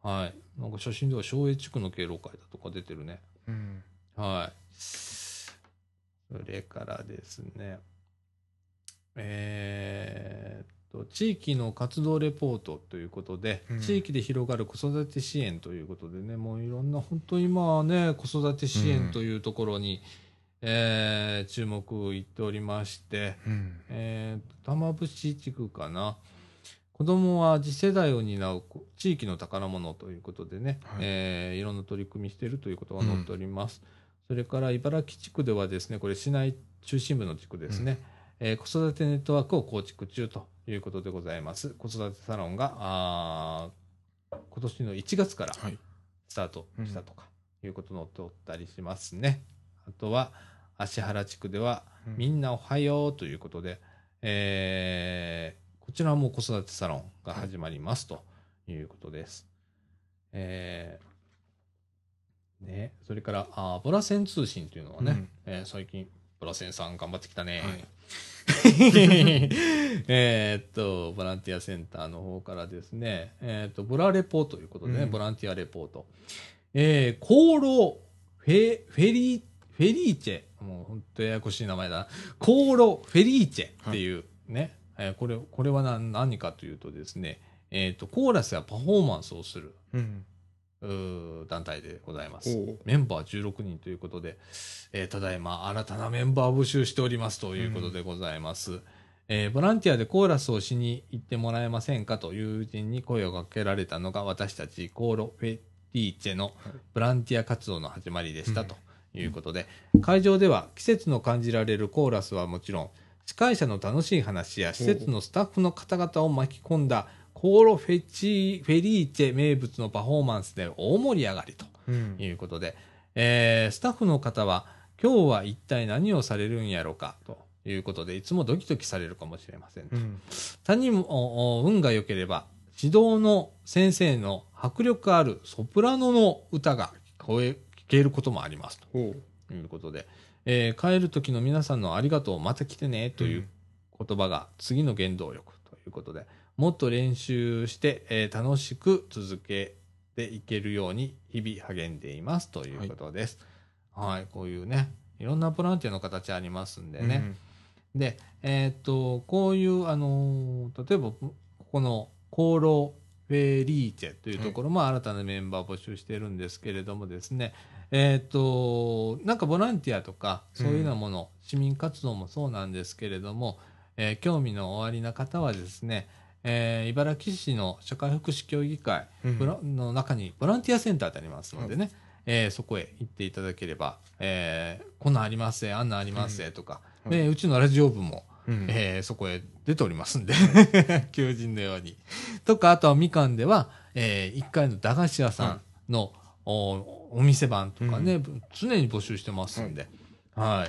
はい、なんか写真では省営地区の敬老会だとか出てるね。うん、はい。それからですね。地域の活動レポートということで、うん、地域で広がる子育て支援ということでね、もういろんな本当今ね、子育て支援というところに、うん、注目いっておりまして、うん、玉淵地区かな、子どもは次世代を担う地域の宝物ということでね、はい、いろんな取り組みしているということが載っております、うん、それから茨城地区ではですね、これ市内中心部の地区ですね、うん、子育てネットワークを構築中ということでございます。子育てサロンが今年の1月からスタートしたとかいうことのとったりしますね。うん、あとは芦原地区ではみんなおはようということで、うん、こちらも子育てサロンが始まりますということです。はい、ね、それからボラ線通信というのはね、うん、最近ボラ線さん頑張ってきたね。はいボランティアセンターの方からですね、ボラレポということでね、うん、ボランティアレポート。功労フェリーチェ。もう本当ややこしい名前だな。功労フェリーチェっていうね、はい、これは何かというとですね、コーラスやパフォーマンスをする、うん、団体でございます。メンバー16人ということで、ただいま新たなメンバーを募集しておりますということでございます、うん、ボランティアでコーラスをしに行ってもらえませんかと友人に声をかけられたのが私たちコーロフェリーチェのボランティア活動の始まりでしたということで、うん、会場では季節の感じられるコーラスはもちろん、司会者の楽しい話や施設のスタッフの方々を巻き込んだコーロフェリーチェ名物のパフォーマンスで大盛り上がりということで、スタッフの方は今日は一体何をされるんやろうかということでいつもドキドキされるかもしれませんと、他にも運が良ければ指導の先生の迫力あるソプラノの歌が聞けることもありますということで、帰る時の皆さんのありがとうまた来てねという言葉が次の原動力ということで、もっと練習して、楽しく続けていけるように日々励んでいますということです。はい、こういうねいろんなボランティアの形ありますんでね、でこういう例えばここのコーロフェリーチェというところも新たなメンバーを募集しているんですけれどもですね、なんかボランティアとかそういうようなもの、市民活動もそうなんですけれども、興味のおありな方はですね、茨城市の社会福祉協議会の中にボランティアセンターってありますのでね、そこへ行っていただければ、こんなんありますあんなんありますとか、うちのラジオ部もそこへ出ておりますんで求人のようにとか、あとはみかんでは、1階の駄菓子屋さんの、お店番とかね、常に募集してますんで、はい、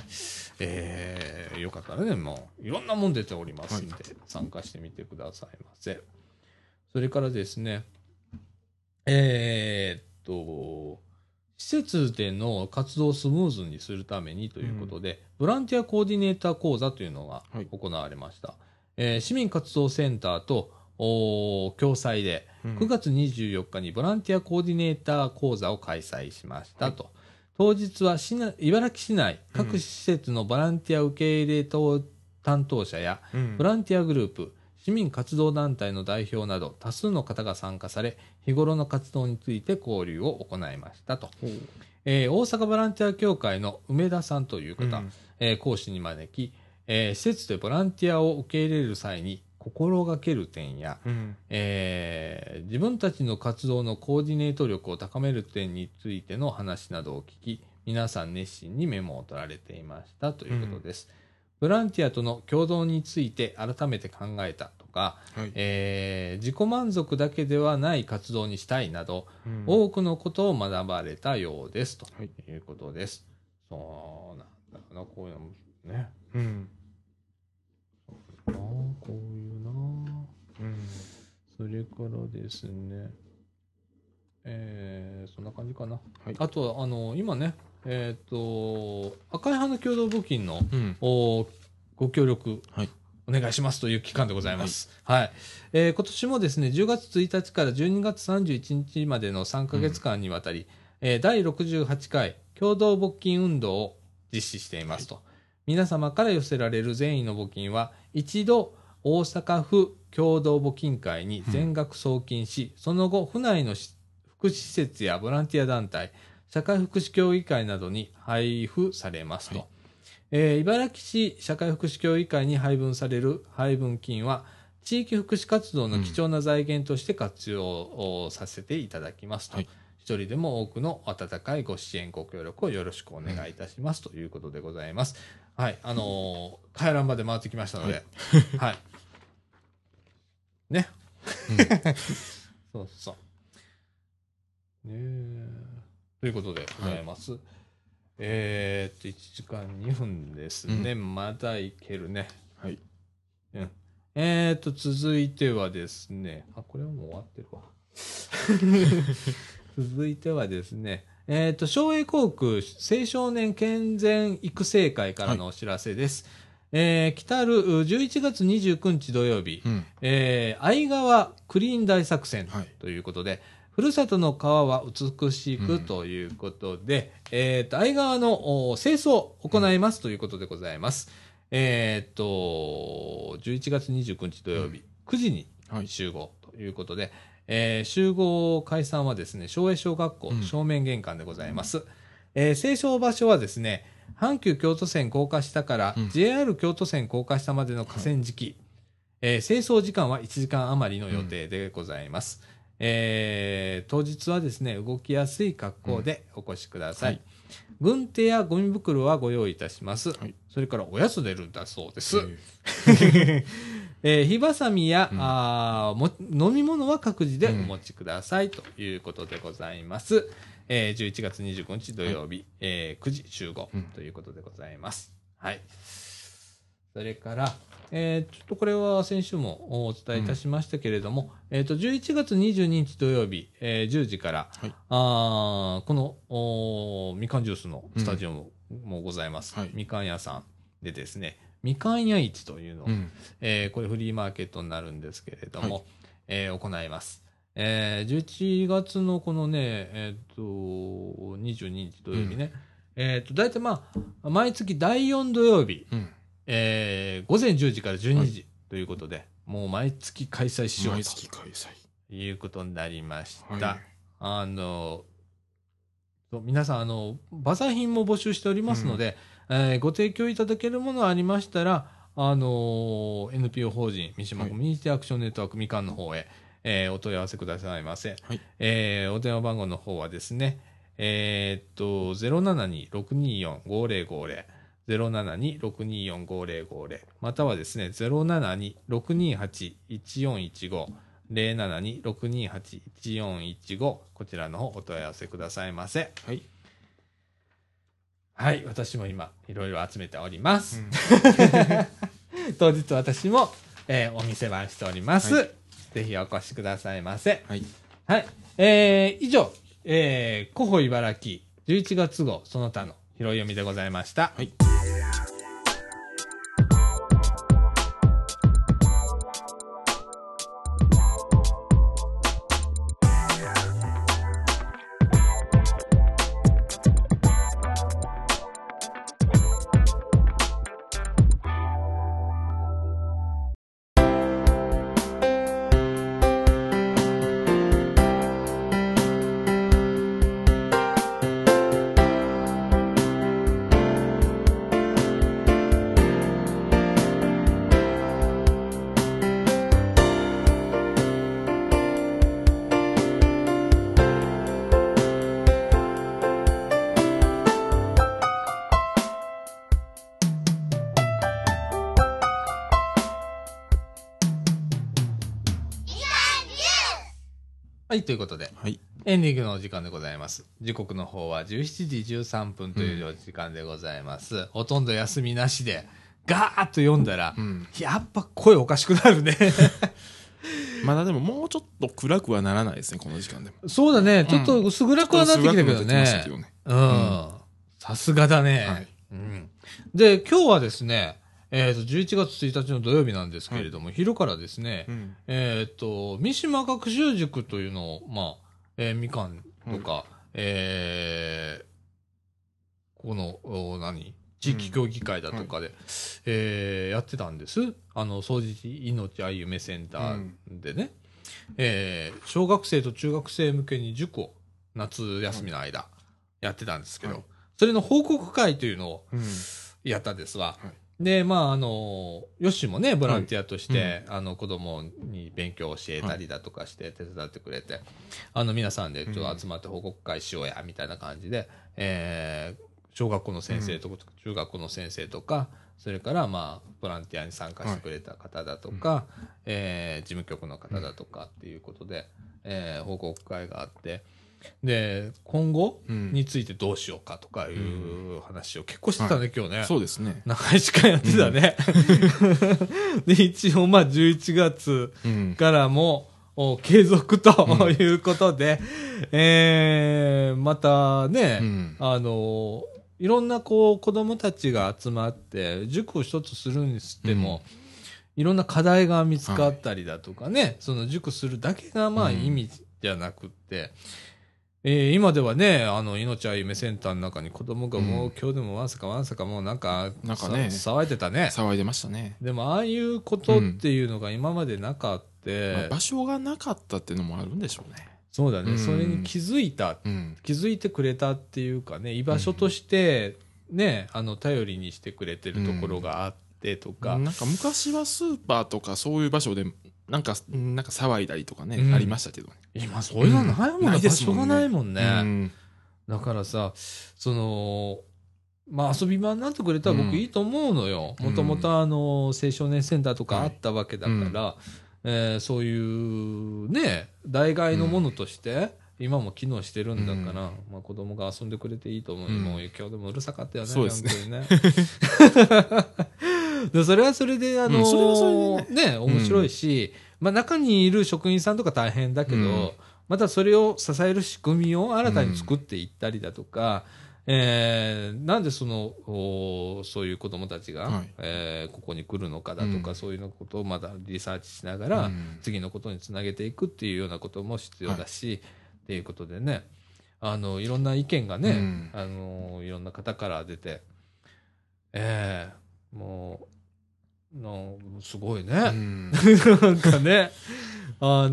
よかったらねもういろんなもん出ておりますんで、参加してみてくださいませ。それからですね、施設での活動をスムーズにするためにということで、ボランティアコーディネーター講座というのが行われました。市民活動センターと共催で9月24日にボランティアコーディネーター講座を開催しましたと。当日は茨城市内各施設のボランティア受け入れ担当者や、ボランティアグループ、市民活動団体の代表など多数の方が参加され、日頃の活動について交流を行いましたと。大阪ボランティア協会の梅田さんという方、講師に招き、施設でボランティアを受け入れる際に心がける点や、自分たちの活動のコーディネート力を高める点についての話などを聞き、皆さん熱心にメモを取られていましたということです。ボランティアとの共同について改めて考えたとか、自己満足だけではない活動にしたいなど、多くのことを学ばれたようですということです。そうなんだろうな、こういうのもね。こういうな、それからですね、そんな感じかな。あと今ね、赤い花共同募金の、ご協力お願いしますという期間でございます。今年もですね、10月1日から12月31日までの3ヶ月間にわたり、第68回共同募金運動を実施していますと。皆様から寄せられる善意の募金は、一度大阪府共同募金会に全額送金し、その後府内の福祉施設やボランティア団体、社会福祉協議会などに配布されますと。茨城市社会福祉協議会に配分される配分金は、地域福祉活動の貴重な財源として活用をさせていただきますと。一人でも多くの温かいご支援ご協力をよろしくお願いいたしますということでございます。回覧まで回ってきましたので、ね。ということでございます。1時間2分ですね。まだいけるね。続いてはですね、これはもう終わってるわ。続いてはですね、松栄校区青少年健全育成会からのお知らせです。来たる11月29日土曜日、愛川クリーン大作戦ということで、ふるさとの川は美しくということで、愛川の清掃を行いますということでございます。11月29日土曜日、9時に集合ということで、集合解散はですね、松栄小学校正面玄関でございます。清掃場所はですね、阪急京都線高架下から、JR 京都線高架下までの河川敷、清掃時間は1時間余りの予定でございます。当日はですね、動きやすい格好でお越しください。軍手やゴミ袋はご用意いたします。それからおやつ出るんだそうです。火ばさみや、飲み物は各自でお持ちください、ということでございます。11月25日土曜日、9時集合ということでございます。はい。それから、ちょっとこれは先週もお伝えいたしましたけれども、11月22日土曜日、10時から、このみかんジュースのスタジオもございます、みかん屋さんでですね、みかん屋市というのを、これフリーマーケットになるんですけれども、行います。11月のこのね、22日土曜日ね、大体まあ、毎月第4土曜日、午前10時から12時ということで、もう毎月開催しようということになりました。皆さんバザー品も募集しておりますので、ご提供いただけるものがありましたら、NPO 法人三島コミュニティアクションネットワークみかんの方へ、お問い合わせくださいませ。お電話番号の方はですね、072-624-5050、072-624-5050、またはですね、072-628-1415、072-628-1415、こちらの方お問い合わせくださいませ。はい。はい、私も今、いろいろ集めております。当日私も、お店番しております。ぜひお越しくださいませ。以上、コホ茨城11月号その他の拾い読みでございました。はい、ということで、エンディングのお時間でございます。時刻の方は17時13分という時間でございます。ほとんど休みなしで、ガーッと読んだら、やっぱ声おかしくなるね。まだでももうちょっと暗くはならないですね、この時間でも。そうだね、ちょっと薄暗くはなってきたけどね。さすがだね、で、今日はですね、11月1日の土曜日なんですけれども、昼からですね、三島学習塾というのを、みかんとか、この、地域協議会だとかで、やってたんです。掃除いのちあゆめセンターでね、小学生と中学生向けに塾を夏休みの間、やってたんですけど、それの報告会というのをやったんですわ。で、ヨッシーもね、ボランティアとして、子供に勉強を教えたりだとかして、手伝ってくれて、皆さんでちょっと集まって報告会しようや、みたいな感じで、小学校の先生とか、中学校の先生とか、それから、ボランティアに参加してくれた方だとか、事務局の方だとかっていうことで、報告会があって、で、今後についてどうしようかとかいう話を結構してたね、今日ね。そうですね。長い時間やってたね。で、一応、11月からも継続ということで、またね、いろんな子供たちが集まって、塾を一つするにしても、いろんな課題が見つかったりだとかね、その塾するだけが、意味じゃなくって、今ではね、いのちあゆめセンターの中に子供がもう今日でもわんさかもうなんかね、騒いでたね。騒いでましたね。でもああいうことっていうのが今までなかった。場所がなかったっていうのもあるんでしょうね。そうだね。それに気づいてくれたっていうかね、居場所としてね、頼りにしてくれてるところがあってとか。なんか昔はスーパーとかそういう場所で、なんか騒いだりとかね、ありましたけどね。今そういうのないもんね。場所がないもんね。だからさ、まあ、遊び場になってくれたら僕いいと思うのよ。もともと青少年センターとかあったわけだから、はい、そういうね代替のものとして今も機能してるんだから、まあ、子供が遊んでくれていいと思う、もう今日でもうるさかったよね、そうですねそれはそれでね面白いし、まあ、中にいる職員さんとか大変だけど、またそれを支える仕組みを新たに作っていったりだとか、なんでそういう子どもたちが、ここに来るのかだとか、そういうのことをまだリサーチしながら、次のことにつなげていくっていうようなことも必要だし、っていうことでね、いろんな意見がね、いろんな方から出て、もうすごいね、なんかねま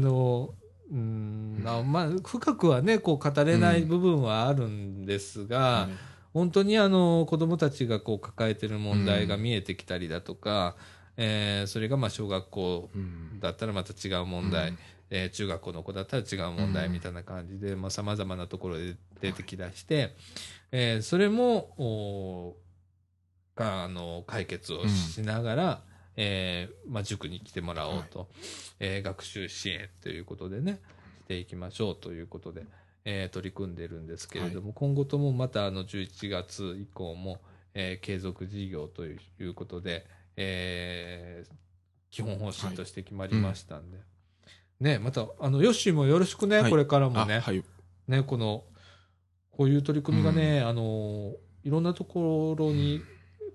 あ、深くはねこう語れない部分はあるんですが、本当に子どもたちがこう抱えてる問題が見えてきたりだとか、それがまあ小学校だったらまた違う問題、中学校の子だったら違う問題みたいな感じでさまざまなところで出てきだして、それも解決をしながら、まあ、塾に来てもらおうと、学習支援ということでねしていきましょうということで、取り組んでるんですけれども、今後ともまた11月以降も、継続事業ということで、基本方針として決まりましたんで、ね、またヨッシーもよろしくね、これからもね、ねこういう取り組みがね、いろんなところに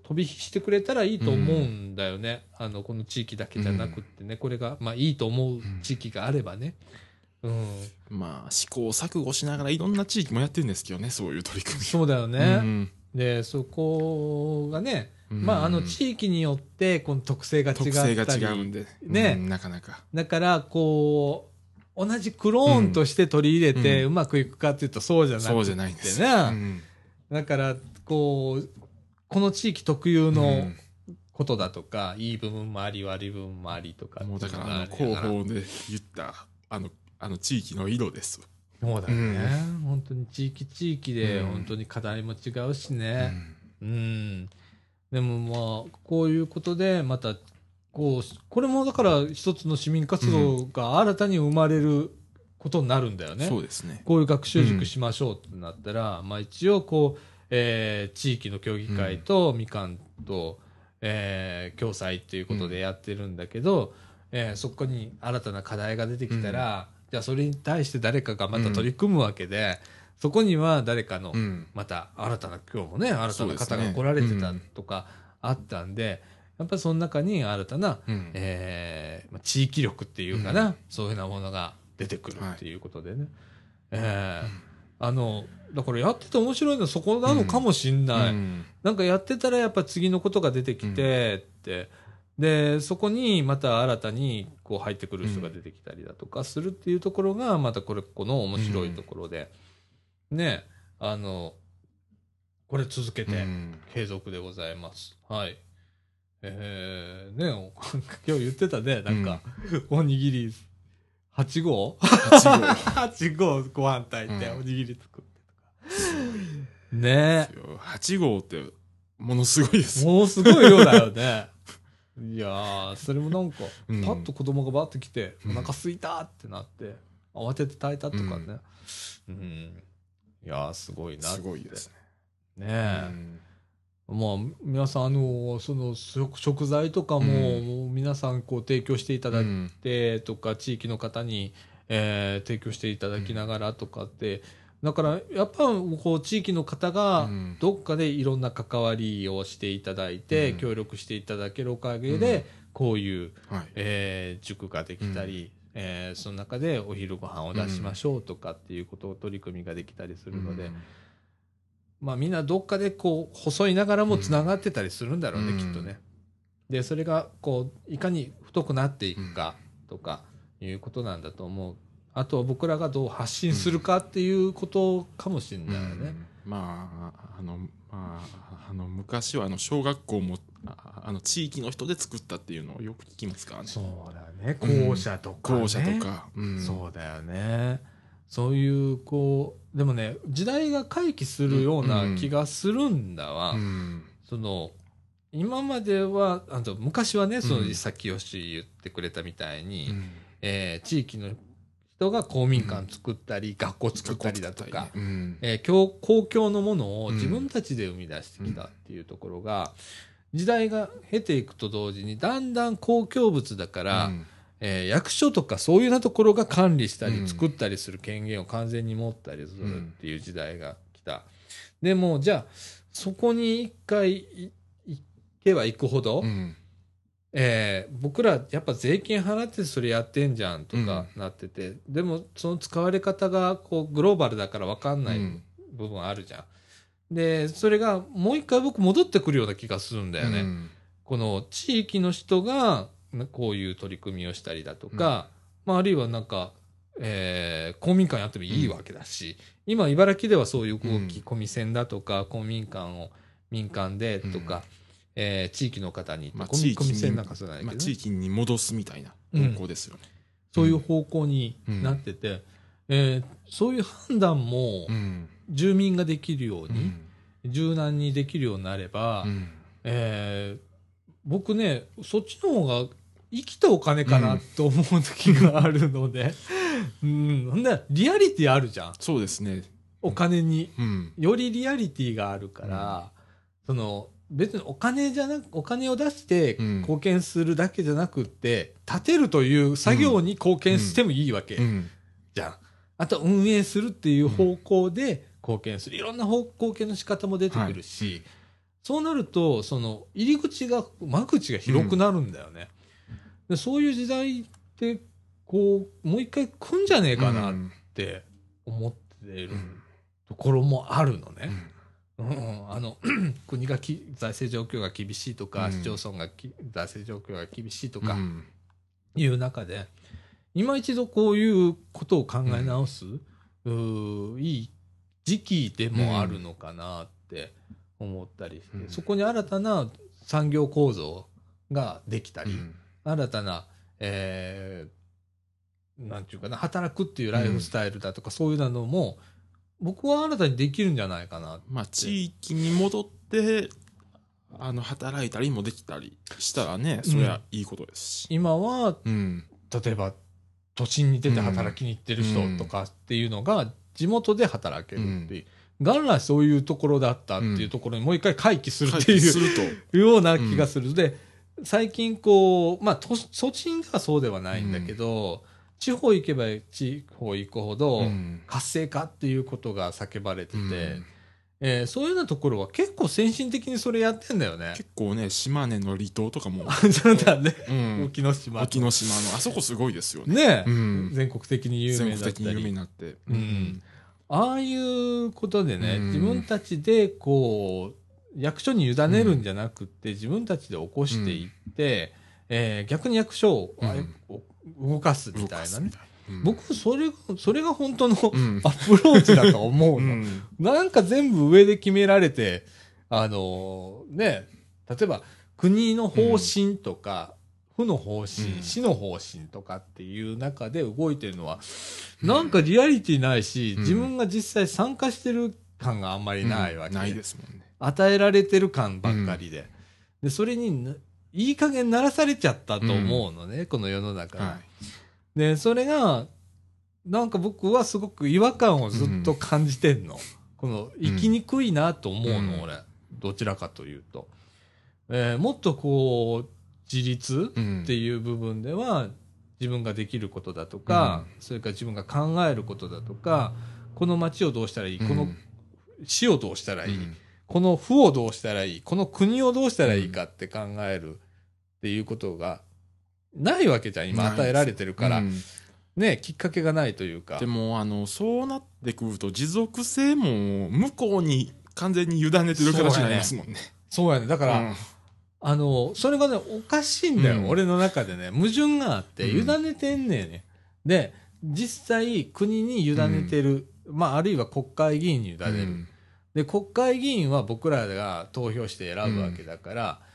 飛び火してくれたらいいと思うんだよね、この地域だけじゃなくってね、これが、まあ、いいと思う地域があればね、まあ、試行錯誤しながらいろんな地域もやってるんですけどね、そういう取り組み。そうだよね、でそこがね、まあ、地域によってこの特性が違ったり、うんで、ね、なかなかだからこう同じクローンとして取り入れてうまくいくかっていうと、そうじゃなくてね、そうじゃないんですよ、だからこの地域特有のことだとか、いい部分もあり悪い部分もありとか、もうだから広報で言った地域の色です。そうだね、本当に地域で本当に課題も違うしね、でもまあこういうことでまたこれもだから一つの市民活動が新たに生まれることになるんだよね、そうですね、こういう学習塾しましょうってなったら、まあ一応地域の協議会とみかんと共済っていうことでやってるんだけど、そこに新たな課題が出てきたら、じゃあそれに対して誰かがまた取り組むわけで、そこには誰かの、また新たな今日もね新たな方が来られてたとかあったんで、やっぱりその中に新たな、地域力っていうかな、そういうふうなものが出てくるっていうことでね、だからやってて面白いのはそこなのかもしんない、なんかやってたらやっぱ次のことが出てきてって、でそこにまた新たに入ってくる人が出てきたりだとかするっていうところがまたこの面白いところで、ね、これ続けて継続でございます、はい。ね今日言ってたね、なんか、おにぎり8号8号ご飯炊いておにぎり作ってねえ8号ってものすごいです、ものすごい量だよねいやーそれもなんかパッと子供がバッと来て、お腹すいたってなって慌てて炊いたとかね、いやーすごいなって、すごいですね、まあ皆さんその食材とかも、皆さん提供していただいてとか、地域の方に提供していただきながらとかって、だからやっぱ地域の方がどっかでいろんな関わりをしていただいて、協力していただけるおかげでこういう塾ができたり、その中でお昼ご飯を出しましょうとかっていうことを取り組みができたりするので。まあ、みんなどっかで細いながらもつながってたりするんだろうね、きっとね。でそれがいかに太くなっていくかとかいうことなんだと思う。あとは僕らがどう発信するかっていうことかもしれないよね。まあ昔は小学校も地域の人で作ったっていうのをよく聞きますからね。そうだね、校舎とかね、そうだよね。そういうこうでもね時代が回帰するような気がするんだわ、うんうん、その今まではあの昔はねそのさっき吉言ってくれたみたいに、うん地域の人が公民館作ったり、うん、学校作ったりだとか、うん公共のものを自分たちで生み出してきたっていうところが時代が経ていくと同時にだんだん公共物だから、うん役所とかそういうようなところが管理したり作ったりする権限を完全に持ったりするっていう時代が来た。でもじゃあそこに一回行けば行くほど、うん僕らやっぱ税金払ってそれやってんじゃんとかなってて、うん、でもその使われ方がこうグローバルだから分かんない部分あるじゃん、うん、でそれがもう一回僕戻ってくるような気がするんだよね、うん、この地域の人がこういう取り組みをしたりだとか、うんまあ、あるいはなんか、公民館やってもいいわけだし、うん、今茨城ではそういう動き込み線だとか公民館を民間でとか、うん地域の方に、まあ、地域に戻すみたいな方向ですよね、うん、そういう方向になってて、うんそういう判断も住民ができるように、うん、柔軟にできるようになれば、うん僕ねそっちの方が生きたお金かなと思う時があるので、うん、うんでリアリティあるじゃんそうですねお金に、うん、よりリアリティがあるから、うん、その別にお金を出して貢献するだけじゃなくって、うん、建てるという作業に貢献してもいいわけ、うんうん、じゃんあと運営するっていう方向で貢献するいろんな貢献の仕方も出てくるし、はい、そうなるとその入り口が間口が広くなるんだよね、うん、でそういう時代ってこうもう一回来んじゃねえかなって思っているところもあるのね、うんうんうん、あの国が財政状況が厳しいとか、うん、市町村が財政状況が厳しいとかいう中で、うん、今一度こういうことを考え直す、うん、いい時期でもあるのかなって思ったりして、うん、そこに新たな産業構造ができたり、うん、新たな、なんていうかな働くっていうライフスタイルだとか、うん、そういうのも僕は新たにできるんじゃないかなって、まあ、地域に戻ってあの働いたりもできたりしたらねそれはいいことですし、うん、今は、うん、例えば都心に出て働きに行ってる人とかっていうのが地元で働けるっていう、うん、元来そういうところだったっていうところにもう一回回帰するっていうような気がする、うん、で最近こうまあ都心がそうではないんだけど、うん地方行けば地方行くほど活性化っていうことが叫ばれてて、うんそういうようなところは結構先進的にそれやってんだよね結構ね島根の離島とかもそうだね、うん、沖ノ島のあそこすごいですよね、ねえ、うん、全国的に有名だったり全国的に有名になって、うんうん、ああいうことでね、うん、自分たちでこう役所に委ねるんじゃなくって、うん、自分たちで起こしていって、うん逆に役所を、うん動かすみたいなね、うん、僕それが本当のアプローチだと思うの、うん、なんか全部上で決められてね例えば国の方針とか、うん、府の方針、うん、市の方針とかっていう中で動いてるのは、うん、なんかリアリティないし、うん、自分が実際参加してる感があんまりないわけで、うん、ないですもんね、与えられてる感ばっかりで、うん、でそれにいい加減鳴らされちゃったと思うのね、うん、この世の中、はい、でそれがなんか僕はすごく違和感をずっと感じてんの、うん、この生きにくいなと思うの、うん、俺どちらかというと、もっとこう自立っていう部分では、うん、自分ができることだとか、うん、それから自分が考えることだとか、この街をどうしたらいい、うん、この市をどうしたらいい、うんこの府をどうしたらいい、この国をどうしたらいいかって考えるっていうことがないわけじゃん今与えられてるから、うん、ねきっかけがないというかでもそうなってくると持続性も向こうに完全に委ねてる形になりますもんねそうやねだから、うん、それがねおかしいんだよ、うん、俺の中でね矛盾があって委ねてんねんね、うん、で実際国に委ねてる、うん、まああるいは国会議員に委ねる、うんで国会議員は僕らが投票して選ぶわけだから、うん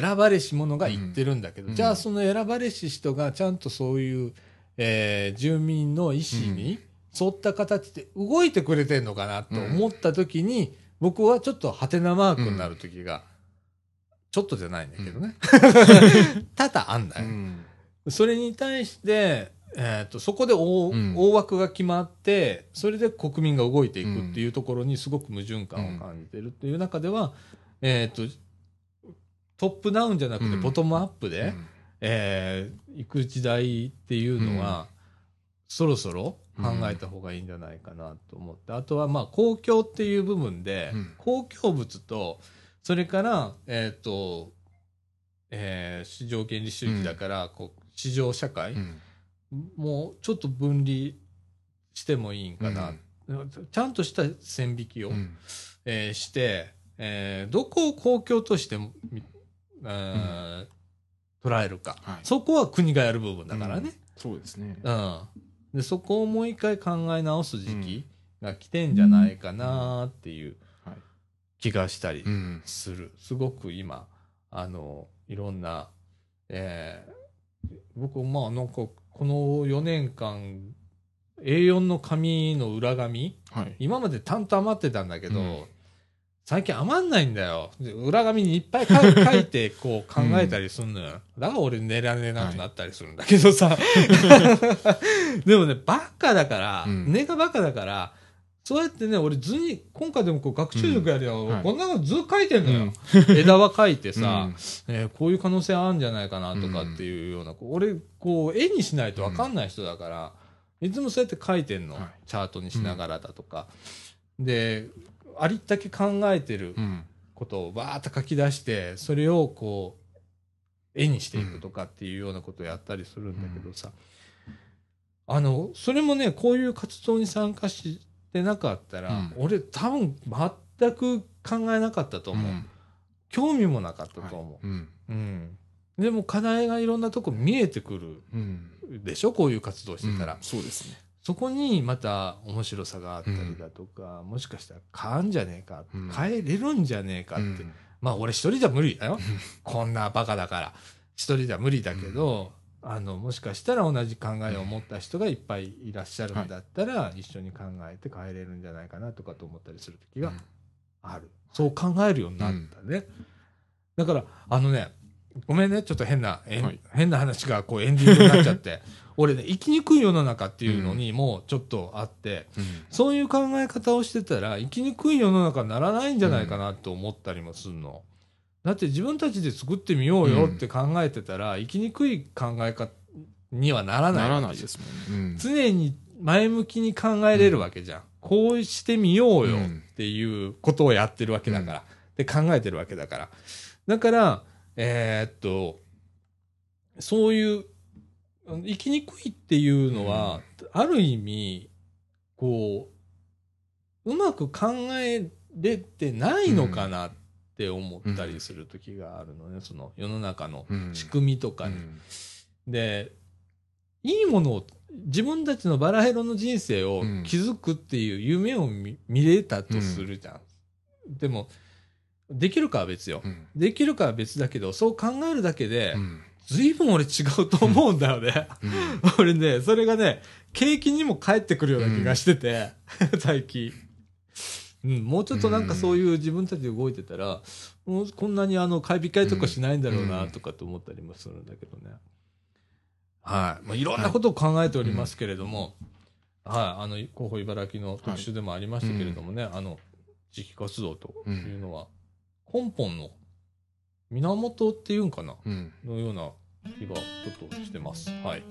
選ばれし者が言ってるんだけど、うん、じゃあその選ばれし人がちゃんとそういう、住民の意思にそういった形で動いてくれてんのかなと思った時に、うん、僕はちょっとハテナマークになる時が、うん、ちょっとじゃないんだけどね、うん、多々あんない、うん、それに対して、そこで 大枠が決まってそれで国民が動いていくっていうところにすごく矛盾感を感じてるっていう中では、トップダウンじゃなくてボトムアップで、うんいく時代っていうのは、うん、そろそろ考えた方がいいんじゃないかなと思って、あとはまあ公共っていう部分で、うん、公共物とそれから、市場原理主義だから、うん、こう市場社会、うん、もうちょっと分離してもいいんかな、うん、ちゃんとした線引きを、うんして、どこを公共として、うん、捉えるか、はい、そこは国がやる部分だからね、うん、そうですね、うんでそこをもう一回考え直す時期が来てんじゃないかなっていう気がしたりする。すごく今いろんな、僕まあなんかこの4年間 A4 の紙の裏紙、はい、今までたんと余ってたんだけど、うん、最近余んないんだよ。裏紙にいっぱい書いてこう考えたりするのよ。だから俺寝られなくなったりするんだけどさ。はい、でもね、バカだから、うん、根がバカだから、そうやってね、俺図に、今回でもこう学習塾やるよ、うんはい。こんなの図書いてんのよ。うん、枝は書いてさ、うんこういう可能性あるんじゃないかなとかっていうような、こう俺、こう絵にしないとわかんない人だから、いつもそうやって書いてんの。はい、チャートにしながらだとか。うん、で、ありったけ考えてることをバーッと書き出してそれをこう絵にしていくとかっていうようなことをやったりするんだけどさ、それもねこういう活動に参加してなかったら、うん、俺多分全く考えなかったと思う、うん、興味もなかったと思う、はいうん、でも課題がいろんなとこ見えてくるでしょ、うん、こういう活動してたら、うん、そうですねそこにまた面白さがあったりだとか、うん、もしかしたら買うんじゃねえか、うん、買えれるんじゃねえかって、うん、まあ俺一人じゃ無理だよこんなバカだから一人じゃ無理だけど、うん、もしかしたら同じ考えを持った人がいっぱいいらっしゃるんだったら、うん、一緒に考えて買えれるんじゃないかなとかと思ったりする時がある、うん、そう考えるようになったね、うん、だからねごめんねちょっと変な話がこうエンディングになっちゃって俺ね生きにくい世の中っていうのにもうちょっとあって、うん、そういう考え方をしてたら生きにくい世の中にならないんじゃないかなと思ったりもするの、うん、だって自分たちで作ってみようよって考えてたら、うん、生きにくい考え方にはならない、ならないですもんね、うん、常に前向きに考えれるわけじゃん、うん、こうしてみようよっていうことをやってるわけだから、うん、で考えてるわけだからそういう生きにくいっていうのは、うん、ある意味こううまく考えれてないのかなって思ったりする時があるのね、うん、その世の中の仕組みとかに、うんうん、でいいものを自分たちのバラ色の人生を築くっていう夢を 見れたとするじゃん、うん、でもできるかは別よ、うん、できるかは別だけどそう考えるだけで、うん、随分俺違うと思うんだよね、うんうん、俺ねそれがね景気にも返ってくるような気がしてて、うん、最近、うん、もうちょっとなんかそういう自分たちで動いてたら、うん、もうこんなに買い控えとかしないんだろうなとかと思ったりもするんだけどね、うんうん、はい、まあ、いろんなことを考えておりますけれども、はい、はい、広報茨城の特集でもありましたけれどもね、はい、地域活動というのは、うん根本の源っていうんかな、うん、のような気がちょっとしてます。はい。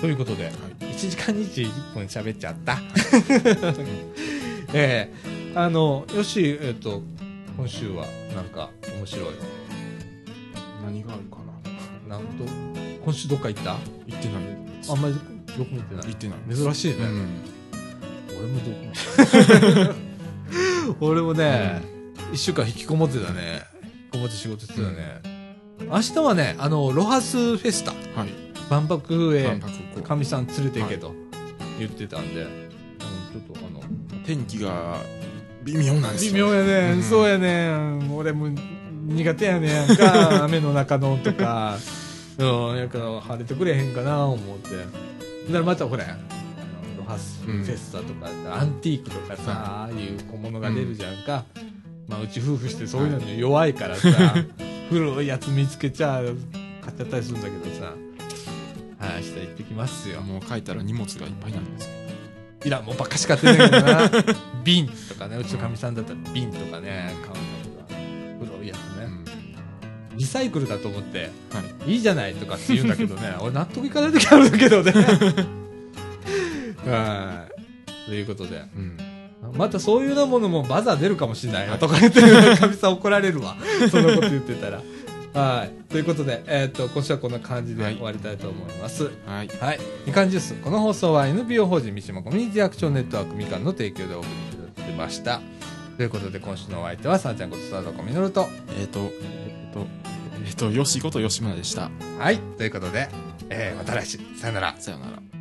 ということで、はい、1時間21分喋っちゃった。よし、今週はなんか面白い。何があるかな。なんと今週どっか行った？行ってない。あんまりよく見てない。行ってない。珍しいね。俺もね。うん1週間引きこもってたね。引きこもって仕事してたね。うん、明日はね、ロハスフェスタ。はい、万博へ、かみさん連れて行けと言ってたんで、はいちょっと天気が微妙なんですよね。微妙やね、うん。そうやね。俺も苦手やねんか。雨の中のとか、うん、やから晴れてくれへんかな、思って。だからまたほら、ロハスフェスタとか、うん、アンティークとかさ、ああいう小物が出るじゃんか、うん、まあうち夫婦してそういうのに弱いからさ、はい、古いやつ見つけちゃう買っちゃったりするんだけどさ、はい、明日行ってきますよ。もう書いたら荷物がいっぱいなんですよ。いらんもうばっかし買ってないけどな瓶とかね、うちのかみさんだったら瓶とかね買うんだけど、古いやつね、うん、リサイクルだと思って、はい、いいじゃないとかって言うんだけどね俺納得いかない時あるんだけどねはい、ということで、うん、またそういうものもバザー出るかもしれないなとか言ってかみさん怒られるわそんなこと言ってたらはい。ということで、今週はこんな感じで終わりたいと思います。はい。はい。みかんジュース。この放送は NPO 法人三島コミュニティアクションネットワークみかんの提供でお送りいただきました。ということで、今週のお相手は、さあちゃんことさだこみのると、よしことよしむらでした。はい。ということで、また来週。さよなら。さよなら。